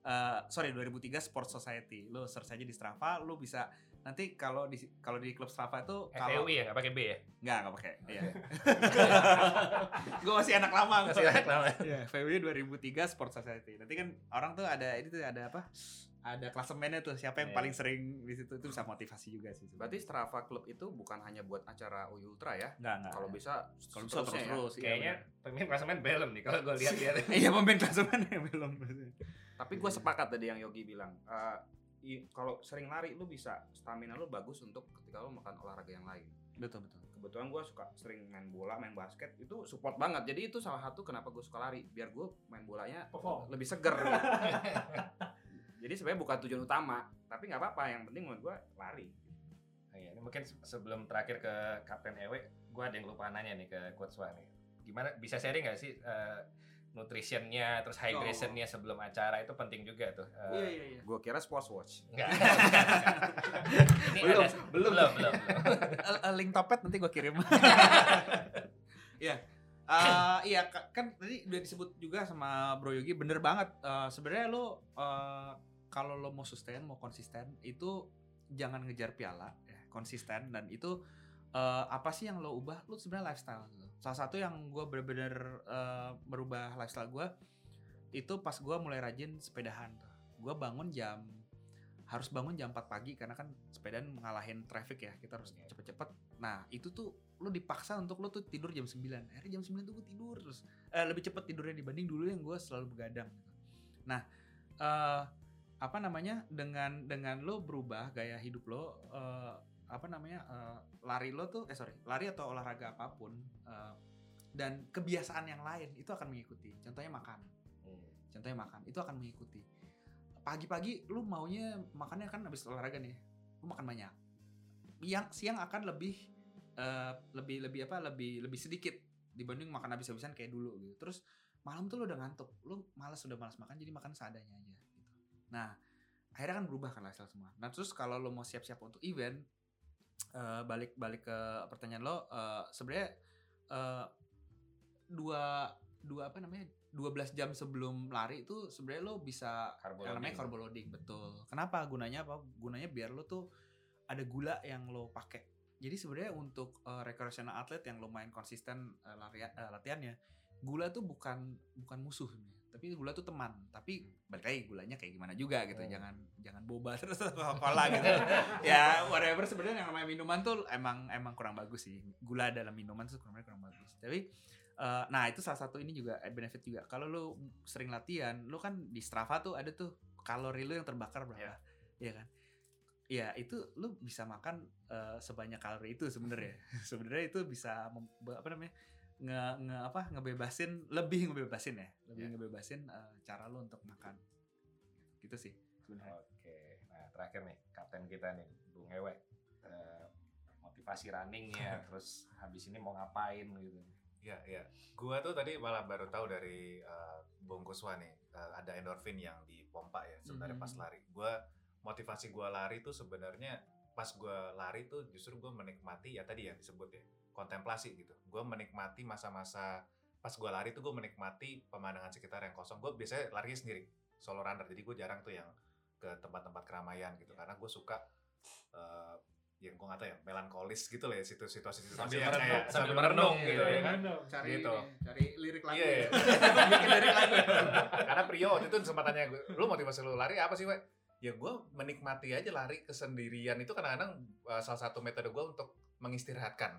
uh, sorry dua ribu tiga Sports Society. Lo search aja di Strava, lo bisa nanti kalau di kalau di klub Strava itu F E U I ya, nggak pakai B ya? Nggak nggak pakai. Iya. Gue masih anak lama. Masih anak lama. F E U I dua ribu tiga Sports Society. Nanti kan orang tuh ada ini tuh ada apa? ada klasemennya tuh siapa yang yeah. paling sering di situ, itu bisa motivasi juga sih sebenernya. Berarti Strava Club itu bukan hanya buat acara U I Ultra ya? Enggak, enggak. Kalau bisa kalau bisa terus, ya. terus kayaknya ya, pemain klasemen Belem nih kalau gue lihat-lihat. Iya, pemain klasemen Belem. Tapi gue sepakat tadi yang Yogi bilang, uh, kalau sering lari lu bisa, stamina lu bagus untuk ketika lu makan olahraga yang lain. Betul, betul. Kebetulan gue suka sering main bola, main basket, itu support banget. Jadi itu salah satu kenapa gue suka lari, biar gue main bolanya oh, oh. lebih seger. Jadi sebenarnya bukan tujuan utama, tapi nggak apa-apa. Yang penting menurut gue lari. Oh, iya. Mungkin sebelum terakhir ke Kapten Ewe, gue ada yang lupa nanya nih ke Coach Wah nih. Gimana bisa sharing nggak sih uh, nutritionnya, terus hydrationnya oh. sebelum acara itu penting juga tuh. Uh, iya iya. iya. Gue kira sports watch. Nggak. Ini belum, ada, belum belum belum. belum. Link Topet nanti gue kirim. Iya. Uh, iya kan tadi udah disebut juga sama Bro Yogi, bener banget. Uh, Sebenarnya lo uh, kalau lo mau sustain, mau konsisten, itu jangan ngejar piala, ya, konsisten. Dan itu uh, apa sih yang lo ubah? Lo sebenarnya lifestyle. Salah satu yang gue bener-bener uh, merubah lifestyle gue itu pas gue mulai rajin sepedahan. Gue bangun jam harus bangun jam empat pagi karena kan sepedaan mengalahin traffic ya, kita harus cepet-cepet. Nah itu tuh lo dipaksa untuk lo tuh tidur jam sembilan. Akhirnya jam sembilan tuh gue tidur terus, eh, lebih cepet tidurnya dibanding dulu yang gue selalu begadang. Nah eh, apa namanya dengan dengan lo berubah gaya hidup lo, eh, apa namanya eh, lari lo tuh eh sorry lari atau olahraga apapun eh, dan kebiasaan yang lain itu akan mengikuti. Contohnya makan, contohnya makan itu akan mengikuti. Pagi-pagi lu maunya makannya kan habis olahraga nih, lu makan banyak. Yang siang akan lebih uh, lebih lebih apa lebih lebih sedikit dibanding makan habis-habisan kayak dulu gitu. Terus malam tuh lu udah ngantuk, lu malas udah malas makan jadi makan seadanya aja gitu. Nah, akhirnya kan berubah kan lifestyle semua. Nah, terus kalau lu mau siap-siap untuk event, uh, balik-balik ke pertanyaan lo, uh, sebenarnya uh, dua dua apa namanya dua belas jam sebelum lari itu sebenarnya lo bisa yang namanya carbo loading, betul. Kenapa? Gunanya apa? Gunanya biar lo tuh ada gula yang lo pakai. Jadi sebenarnya untuk uh, recreational atlet yang lumayan konsisten uh, larian, uh, latihannya, gula tuh bukan bukan musuh, tapi gula tuh teman. Tapi balik lagi gulanya kayak gimana juga gitu. Oh. Jangan jangan boba terus apalah gitu. Ya whatever, sebenarnya yang namanya minuman tuh emang emang kurang bagus sih. Gula dalam minuman tuh kurang kurang bagus. Tapi Uh, nah itu salah satu ini juga benefit juga. Kalau lu sering latihan, lu kan di Strava tuh ada tuh kalori lu yang terbakar berapa, yeah. ya kan? Ya itu lu bisa makan uh, sebanyak kalori itu sebenarnya. Sebenarnya itu bisa mem, apa namanya nge, nge apa ngebebasin lebih ngebebasin ya, lebih yeah. ngebebasin uh, cara lu untuk makan. Gitu sih sebenarnya. Oke, okay. Nah terakhir nih kapten kita nih Bung Ewe, uh, motivasi runningnya, terus habis ini mau ngapain gitu. Ya, ya. Gua tuh tadi malah baru tahu dari uh, Bung Kuswa nih, uh, ada endorfin yang dipompa ya sebenarnya mm-hmm. pas lari. Gua motivasi gua lari tuh sebenarnya pas gua lari tuh justru gua menikmati ya tadi yang disebut ya, kontemplasi gitu. Gua menikmati masa-masa pas gua lari tuh gua menikmati pemandangan sekitar yang kosong. Gua biasanya lari sendiri, solo runner. Jadi gua jarang tuh yang ke tempat-tempat keramaian gitu yeah. karena gua suka uh, yang gue nggak tahu ya melankolis gitu lah ya situasi-situasi yang kayak sambil merenung gitu ya kan cari gitu. Ini, cari lirik lagu yeah, ya. Bikin lirik lagu karena Priyo waktu itu sempat tanya gue, lu motivasi lu lari apa sih we? Ya gue menikmati aja lari kesendirian itu kadang-kadang uh, salah satu metode gue untuk mengistirahatkan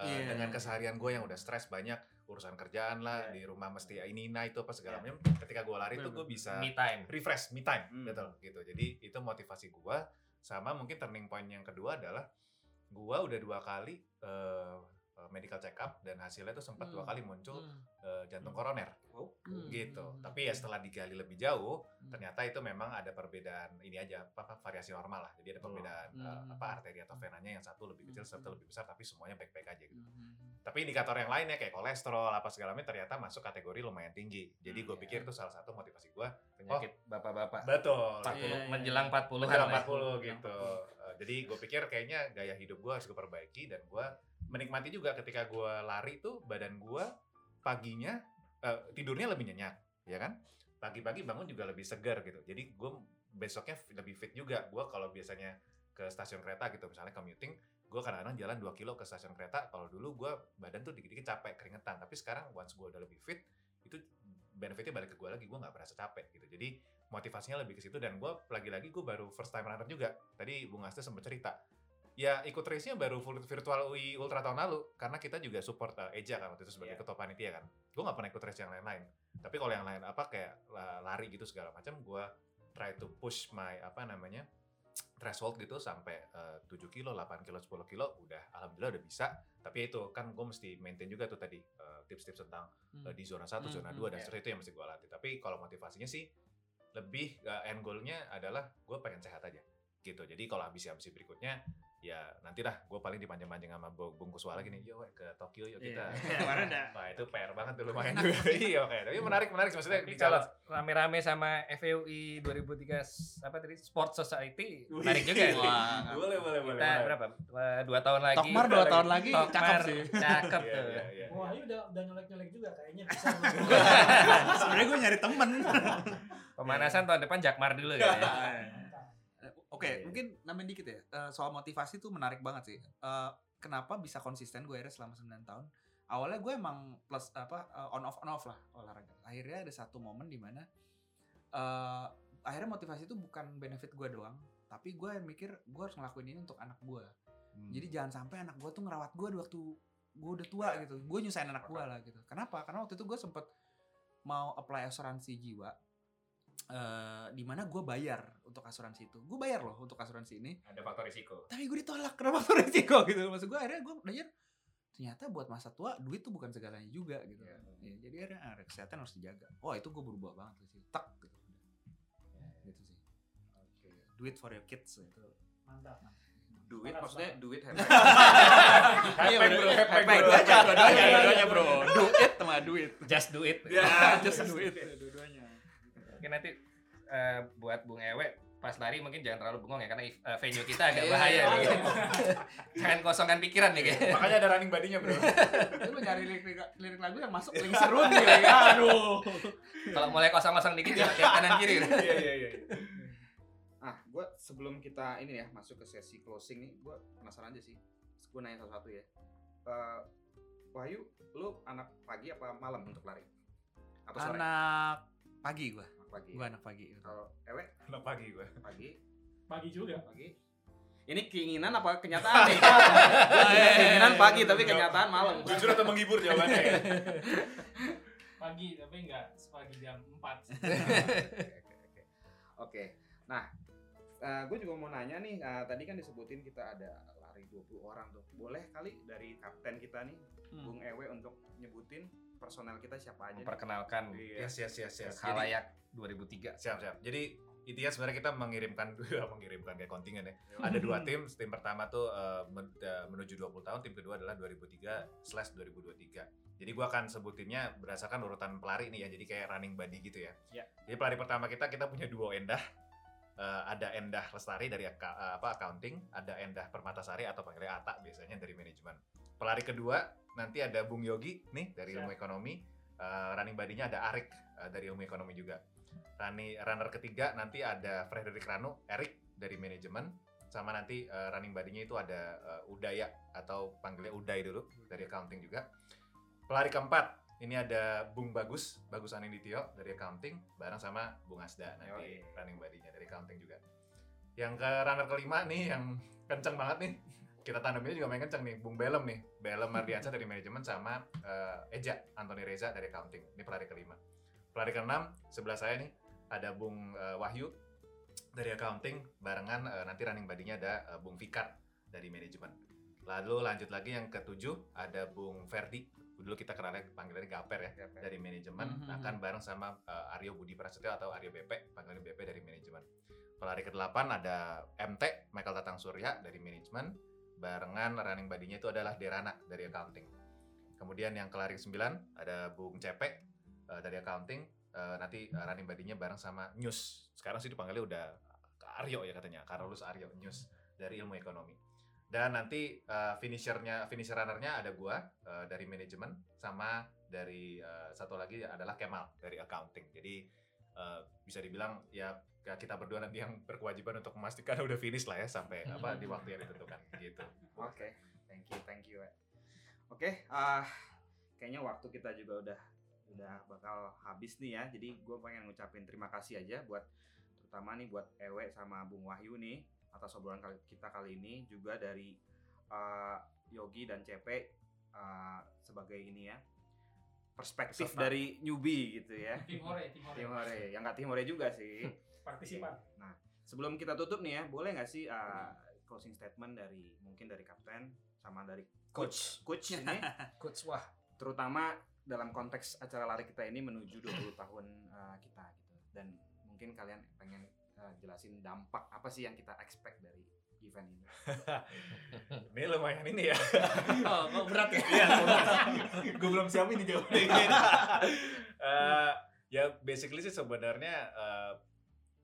uh, yeah. dengan keseharian gue yang udah stres banyak urusan kerjaan lah yeah. di rumah mesti ini nah itu apa segala macam yeah. ketika gue lari itu gue bisa me time. refresh me time mm. gitu gitu jadi itu motivasi gue. Sama mungkin turning point yang kedua adalah gua udah dua kali uh, medical check up dan hasilnya tuh sempat hmm. dua kali muncul hmm. uh, jantung hmm. koroner oh. hmm. gitu. Hmm. Tapi ya setelah digali lebih jauh hmm. ternyata itu memang ada perbedaan ini aja apa variasi normal lah. Jadi ada perbedaan hmm. uh, apa arteri atau venanya yang satu lebih kecil satu lebih besar tapi semuanya baik-baik aja gitu. Hmm. Tapi indikator yang lainnya kayak kolesterol apa segala macam ternyata masuk kategori lumayan tinggi. Jadi gua hmm. pikir itu salah satu motivasi gua. Penyakit oh, bapak-bapak. Betul. empat puluh, menjelang empat puluh. Menjelang empat puluh gitu. empat puluh. Jadi gue pikir kayaknya gaya hidup gue harus gue perbaiki dan gue menikmati juga ketika gue lari tuh badan gue paginya uh, tidurnya lebih nyenyak, ya kan? Pagi-pagi bangun juga lebih segar gitu. Jadi gue besoknya lebih fit juga. Gue kalau biasanya ke stasiun kereta gitu misalnya commuting, gue kadang-kadang jalan dua kilo ke stasiun kereta. Kalau dulu gue badan tuh dikit-dikit capek, keringetan. Tapi sekarang once gue udah lebih fit, itu benefitnya balik ke gue lagi, gue gak merasa capek gitu. Jadi motivasinya lebih ke situ. Dan gue lagi-lagi gue baru first time runner juga. Tadi Bung Asda sempat cerita. Ya ikut race-nya baru virtual U I Ultra tahun lalu, karena kita juga support uh, Eja kan waktu itu sebagai yeah. ketua panitia kan. Gue nggak pernah ikut race yang lain-lain. Tapi kalau yang lain apa kayak lari gitu segala macam, gue try to push my apa namanya threshold gitu sampai uh, tujuh kilo, delapan kilo, sepuluh kilo udah alhamdulillah udah bisa. Tapi itu kan gue mesti maintain juga tuh tadi uh, tips-tips tentang hmm. uh, di zona satu, hmm, zona dua hmm, dan seperti yeah. itu yang mesti gue latih. Tapi kalau motivasinya sih lebih uh, end goal-nya adalah gue pengen sehat aja gitu. Jadi kalau habis-habis berikutnya ya nantilah gue paling dipanjang-panjang sama Bung Kuswala gini, yo ke Tokyo yuk kita. Kemarin yeah. Nah itu P R banget tuh lumayan juga. Iya oke. Tapi menarik-menarik maksudnya bicara rame-rame sama F E U I dua ribu tiga apa tadi Sports Society. Menarik juga nih. Boleh boleh boleh. Kita berapa? dua tahun lagi. Jakmar dua tahun lagi. Cakep sih. Cakep tuh. Wah, ini udah udah nyolek-nyolek juga kayaknya. Sebenarnya gue nyari temen. Pemanasan tahun depan Jakmar dulu ya. Oke, okay, yeah. mungkin nambahin dikit ya, uh, soal motivasi tuh menarik banget sih. Uh, kenapa bisa konsisten gue akhirnya selama sembilan tahun? Awalnya gue emang plus apa uh, on off on off lah olahraga. Akhirnya ada satu momen di mana uh, akhirnya motivasi itu bukan benefit gue doang, tapi gue mikir gue harus ngelakuin ini untuk anak gue. Hmm. Jadi jangan sampai anak gue tuh ngerawat gue waktu gue udah tua gitu. Gue nyusahin anak gue lah gitu. Kenapa? Karena waktu itu gue sempet mau apply asuransi jiwa. Uh, dimana gue bayar untuk asuransi itu, gue bayar loh untuk asuransi ini. Ada faktor risiko. Tapi gue ditolak karena faktor risiko gitu. Maksud gue akhirnya gue belajar ternyata buat masa tua duit tuh bukan segalanya juga gitu. Yeah. Ya, jadi akhirnya ah, kesehatan harus dijaga. Oh itu gue berubah banget sih, tak gitu. Yeah. Gitu sih. Okay. Duit for your kids gitu. Mantap. Mantap. Duit Mantap. Maksudnya duit hebat. Hebat bro, hebat bro. Dua-duanya bro. Duit sama duit. Just do it. Yeah, just do it. Dua-duanya. Mungkin nanti uh, buat Bung Ewe pas lari mungkin jangan terlalu bengong ya, karena uh, venue kita agak bahaya nih. Jangan kosongkan pikiran nih kayaknya. Makanya ada running buddy-nya bro. Lu nyari lirik, lirik lagu yang masuk paling seru nih ya. Aduh. Kalau mulai kosong-kosong dikit ya kanan kiri. Iya iya iya. Ah, gua sebelum kita ini ya masuk ke sesi closing nih, gua penasaran aja sih. Gua nanya satu-satu ya. Uh, Wahyu, lu anak pagi apa malam untuk lari? Atau sore? Anak pagi gua. Pagi. Gua anak pagi. Kalau Ewe? Anak pagi gua. Pagi. Pagi juga. Pagi. Ini keinginan apa kenyataan nih? Keinginan pagi tapi kenyataan malam. Jujur atau menghibur jawabannya ya? Pagi tapi enggak sepagi jam empat. Oke oke. Oke. Nah, uh, gua juga mau nanya nih, uh, tadi kan disebutin kita ada lari dua puluh orang tuh. Boleh kali dari kapten kita nih, hmm. Bung Ewe untuk nyebutin personel kita siapa aja? Perkenalkan. Iya, yes, yes, yes, yes. Halayak dua ribu tiga. Siap, siap. Jadi intinya sebenarnya kita mengirimkan mengirimkan kayak kontingen ya. Mm-hmm. Ada dua tim. Tim pertama tuh uh, menuju dua puluh tahun, tim kedua adalah dua ribu tiga slash dua ribu dua puluh tiga. Jadi gua akan sebutinnya berdasarkan urutan pelari nih ya. Jadi kayak running buddy gitu ya. Yeah. Jadi pelari pertama kita kita punya duo Endah. Uh, ada Endah Lestari dari uh, apa accounting, ada Endah Permatasari atau panggilnya Ata biasanya dari manajemen. Pelari kedua nanti ada Bung Yogi nih dari ilmu ekonomi, uh, running buddy-nya ada Arik uh, dari ilmu ekonomi juga. Rani, runner ketiga nanti ada Frederick Rano, Arik dari manajemen, sama nanti uh, running buddy-nya itu ada uh, Udaya atau panggilnya Uday dulu dari accounting juga. Pelari keempat ini ada Bung Bagus, Bagus Aning Dityo dari accounting, bareng sama Bung Asda nanti oh, iya. running buddy-nya dari accounting juga. Yang ke runner kelima nih yang kenceng banget nih. Kita tanamnya juga main kenceng nih, Bung Belem nih, Belem Mardiansa dari manajemen sama uh, Eja, Anthony Reza dari accounting. Ini pelari kelima. Pelari keenam sebelah saya nih ada Bung uh, Wahyu dari accounting, barengan uh, nanti running buddy-nya ada uh, Bung Fikar dari manajemen. Lalu lanjut lagi yang ketujuh ada Bung Verdi, dulu kita kenalnya panggilannya Gaper ya, Gaper. Dari manajemen, mm-hmm. akan bareng sama uh, Aryo Budi Prasetyo atau Aryo B P, panggilannya B P dari manajemen. Pelari kedelapan ada M T, Michael Tatang Surya dari manajemen. Barengan running buddy-nya itu adalah Derana dari accounting. Kemudian yang kelari sembilan ada Bung Cepe uh, dari accounting. Uh, nanti uh, running buddy-nya bareng sama News. Sekarang sih dipanggilnya udah Aryo ya katanya, Karolus Aryo News dari ilmu ekonomi. Dan nanti uh, finisher-nya, finisher runner-nya ada gua uh, dari manajemen sama dari uh, satu lagi adalah Kemal dari accounting. Jadi uh, bisa dibilang ya kita berdua nanti yang berkewajiban untuk memastikan udah finish lah ya sampai apa di waktu yang ditentukan gitu. Oke, okay. thank you, thank you. Oke, okay, uh, kayaknya waktu kita juga udah udah bakal habis nih ya. Jadi gue pengen ngucapin terima kasih aja buat, terutama nih buat Ewe sama Bung Wahyu nih atas obrolan kita kali ini, juga dari uh, Yogi dan C P uh, sebagai ini ya, perspektif Persona. Dari newbie gitu ya. Timore, Timore. Timore. Yang nggak Timore juga sih. Partisipan. Nah, sebelum kita tutup nih ya, boleh nggak sih uh, closing statement dari mungkin dari kapten sama dari coach, coach ini, coach wah. Terutama dalam konteks acara lari kita ini menuju dua puluh tahun uh, kita gitu. Dan mungkin kalian pengen uh, jelasin dampak apa sih yang kita expect dari event ini. Ini lumayan ini ya. Oh, kok berat ya? Iya, gue belum siapin nih jawabannya. uh, ya basically sih sebenarnya uh,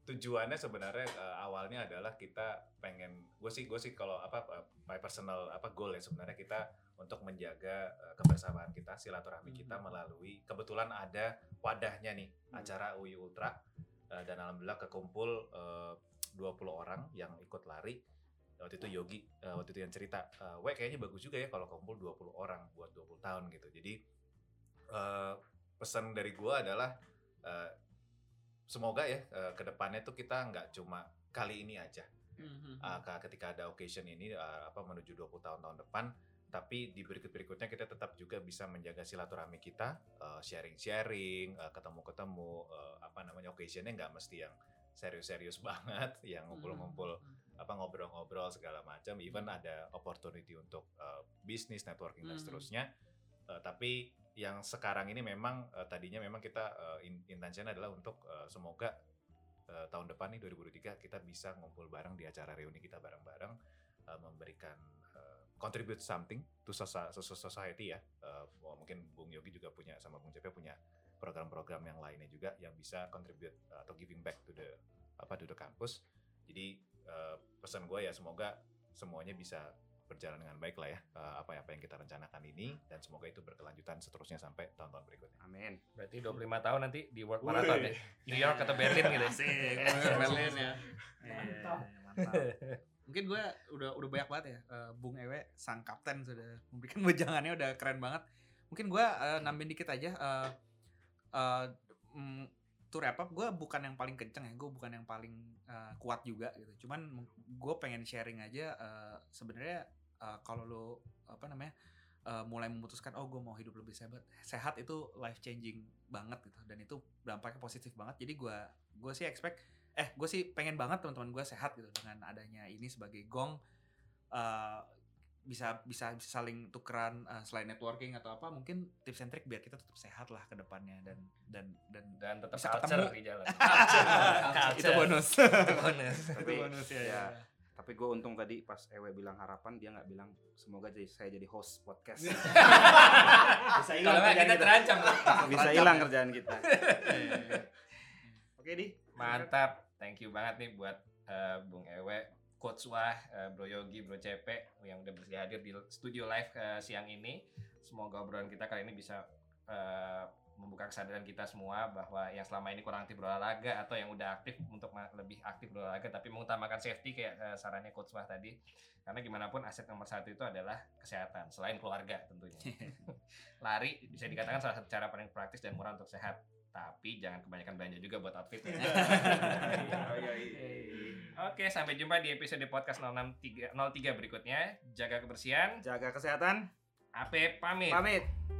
tujuannya sebenarnya uh, awalnya adalah kita pengen, gue sih gue sih kalau apa by personal apa goal ya sebenarnya kita untuk menjaga uh, kebersamaan kita, silaturahmi kita melalui kebetulan ada wadahnya nih acara U I Ultra uh, dan alhamdulillah kekumpul uh, dua puluh orang yang ikut lari. Waktu itu Yogi, uh, waktu itu yang cerita, uh, weh kayaknya bagus juga ya kalau kumpul dua puluh orang buat dua puluh tahun gitu. Jadi uh, pesan dari gue adalah uh, semoga ya uh, kedepannya tuh kita nggak cuma kali ini aja. Mm-hmm. Uh, ketika ada occasion ini uh, apa menuju dua puluh tahun tahun depan, tapi di berikut-berikutnya kita tetap juga bisa menjaga silaturahmi kita, uh, sharing-sharing, uh, ketemu-ketemu, uh, apa namanya occasionnya nggak mesti yang serius-serius banget, yang ngumpul-ngumpul apa ngobrol-ngobrol segala macam, even ada opportunity untuk uh, bisnis, networking dan seterusnya. Uh, tapi yang sekarang ini memang uh, tadinya memang kita uh, intensinya adalah untuk uh, semoga uh, tahun depan nih dua ribu dua puluh tiga kita bisa ngumpul bareng di acara reuni kita bareng-bareng, uh, memberikan uh, contribute something to society ya. Uh, mungkin Bung Yogi juga punya sama Bung C P punya program-program yang lainnya juga yang bisa contribute atau giving back to the apa to the kampus. Jadi uh, pesan gue ya semoga semuanya bisa berjalan dengan baik lah ya uh, apa apa yang kita rencanakan ini, dan semoga itu berkelanjutan seterusnya sampai tahun-tahun berikutnya. Amin. Berarti dua puluh lima tahun nanti di World Marathon ya. New York atau Berlin gitu sih. Berlin ya. Mantap. Mantap. Mungkin gue udah udah banyak banget ya, uh, Bung Ewe sang kapten sudah memberikan wejangannya udah keren banget. Mungkin gue uh, nambahin dikit aja. Uh, Uh, mm, to wrap up, gue bukan yang paling kenceng ya, gue bukan yang paling uh, kuat juga gitu. Cuman gue pengen sharing aja uh, sebenarnya uh, kalau lo apa namanya uh, mulai memutuskan oh gue mau hidup lebih sehat, sehat itu life changing banget gitu, dan itu dampaknya positif banget. Jadi gue gue sih expect eh gue sih pengen banget teman-teman gue sehat gitu, dengan adanya ini sebagai gong uh, bisa bisa saling tukeran uh, selain networking atau apa, mungkin tips and trick biar kita tetap sehat lah ke depannya, dan dan dan dan tetap culture di jalan. Itu bonus. Itu bonus. Itu bonus ya. Ya. Tapi gue untung tadi pas Ewe bilang harapan, dia nggak bilang semoga jadi saya jadi host podcast. Bisa hilang kerjaan kita, terancam. Bisa hilang kerjaan kita. Oke Di, mantap. Thank you banget nih buat uh, Bung Ewe, Coach Wah, Bro Yogi, Bro C P yang udah bersedia hadir di studio live uh, siang ini. Semoga obrolan kita kali ini bisa uh, membuka kesadaran kita semua bahwa yang selama ini kurang aktif berolahraga atau yang udah aktif untuk ma- lebih aktif berolahraga tapi mengutamakan safety kayak uh, sarannya Coach Wah tadi. Karena gimana pun aset nomor satu itu adalah kesehatan, selain keluarga tentunya. Lari bisa dikatakan salah satu cara paling praktis dan murah untuk sehat. Tapi jangan kebanyakan belanja juga buat outfit ya. Oke, sampai jumpa di episode podcast nol enam nol tiga berikutnya. Jaga kebersihan, jaga kesehatan. Ape pamit. Pamit.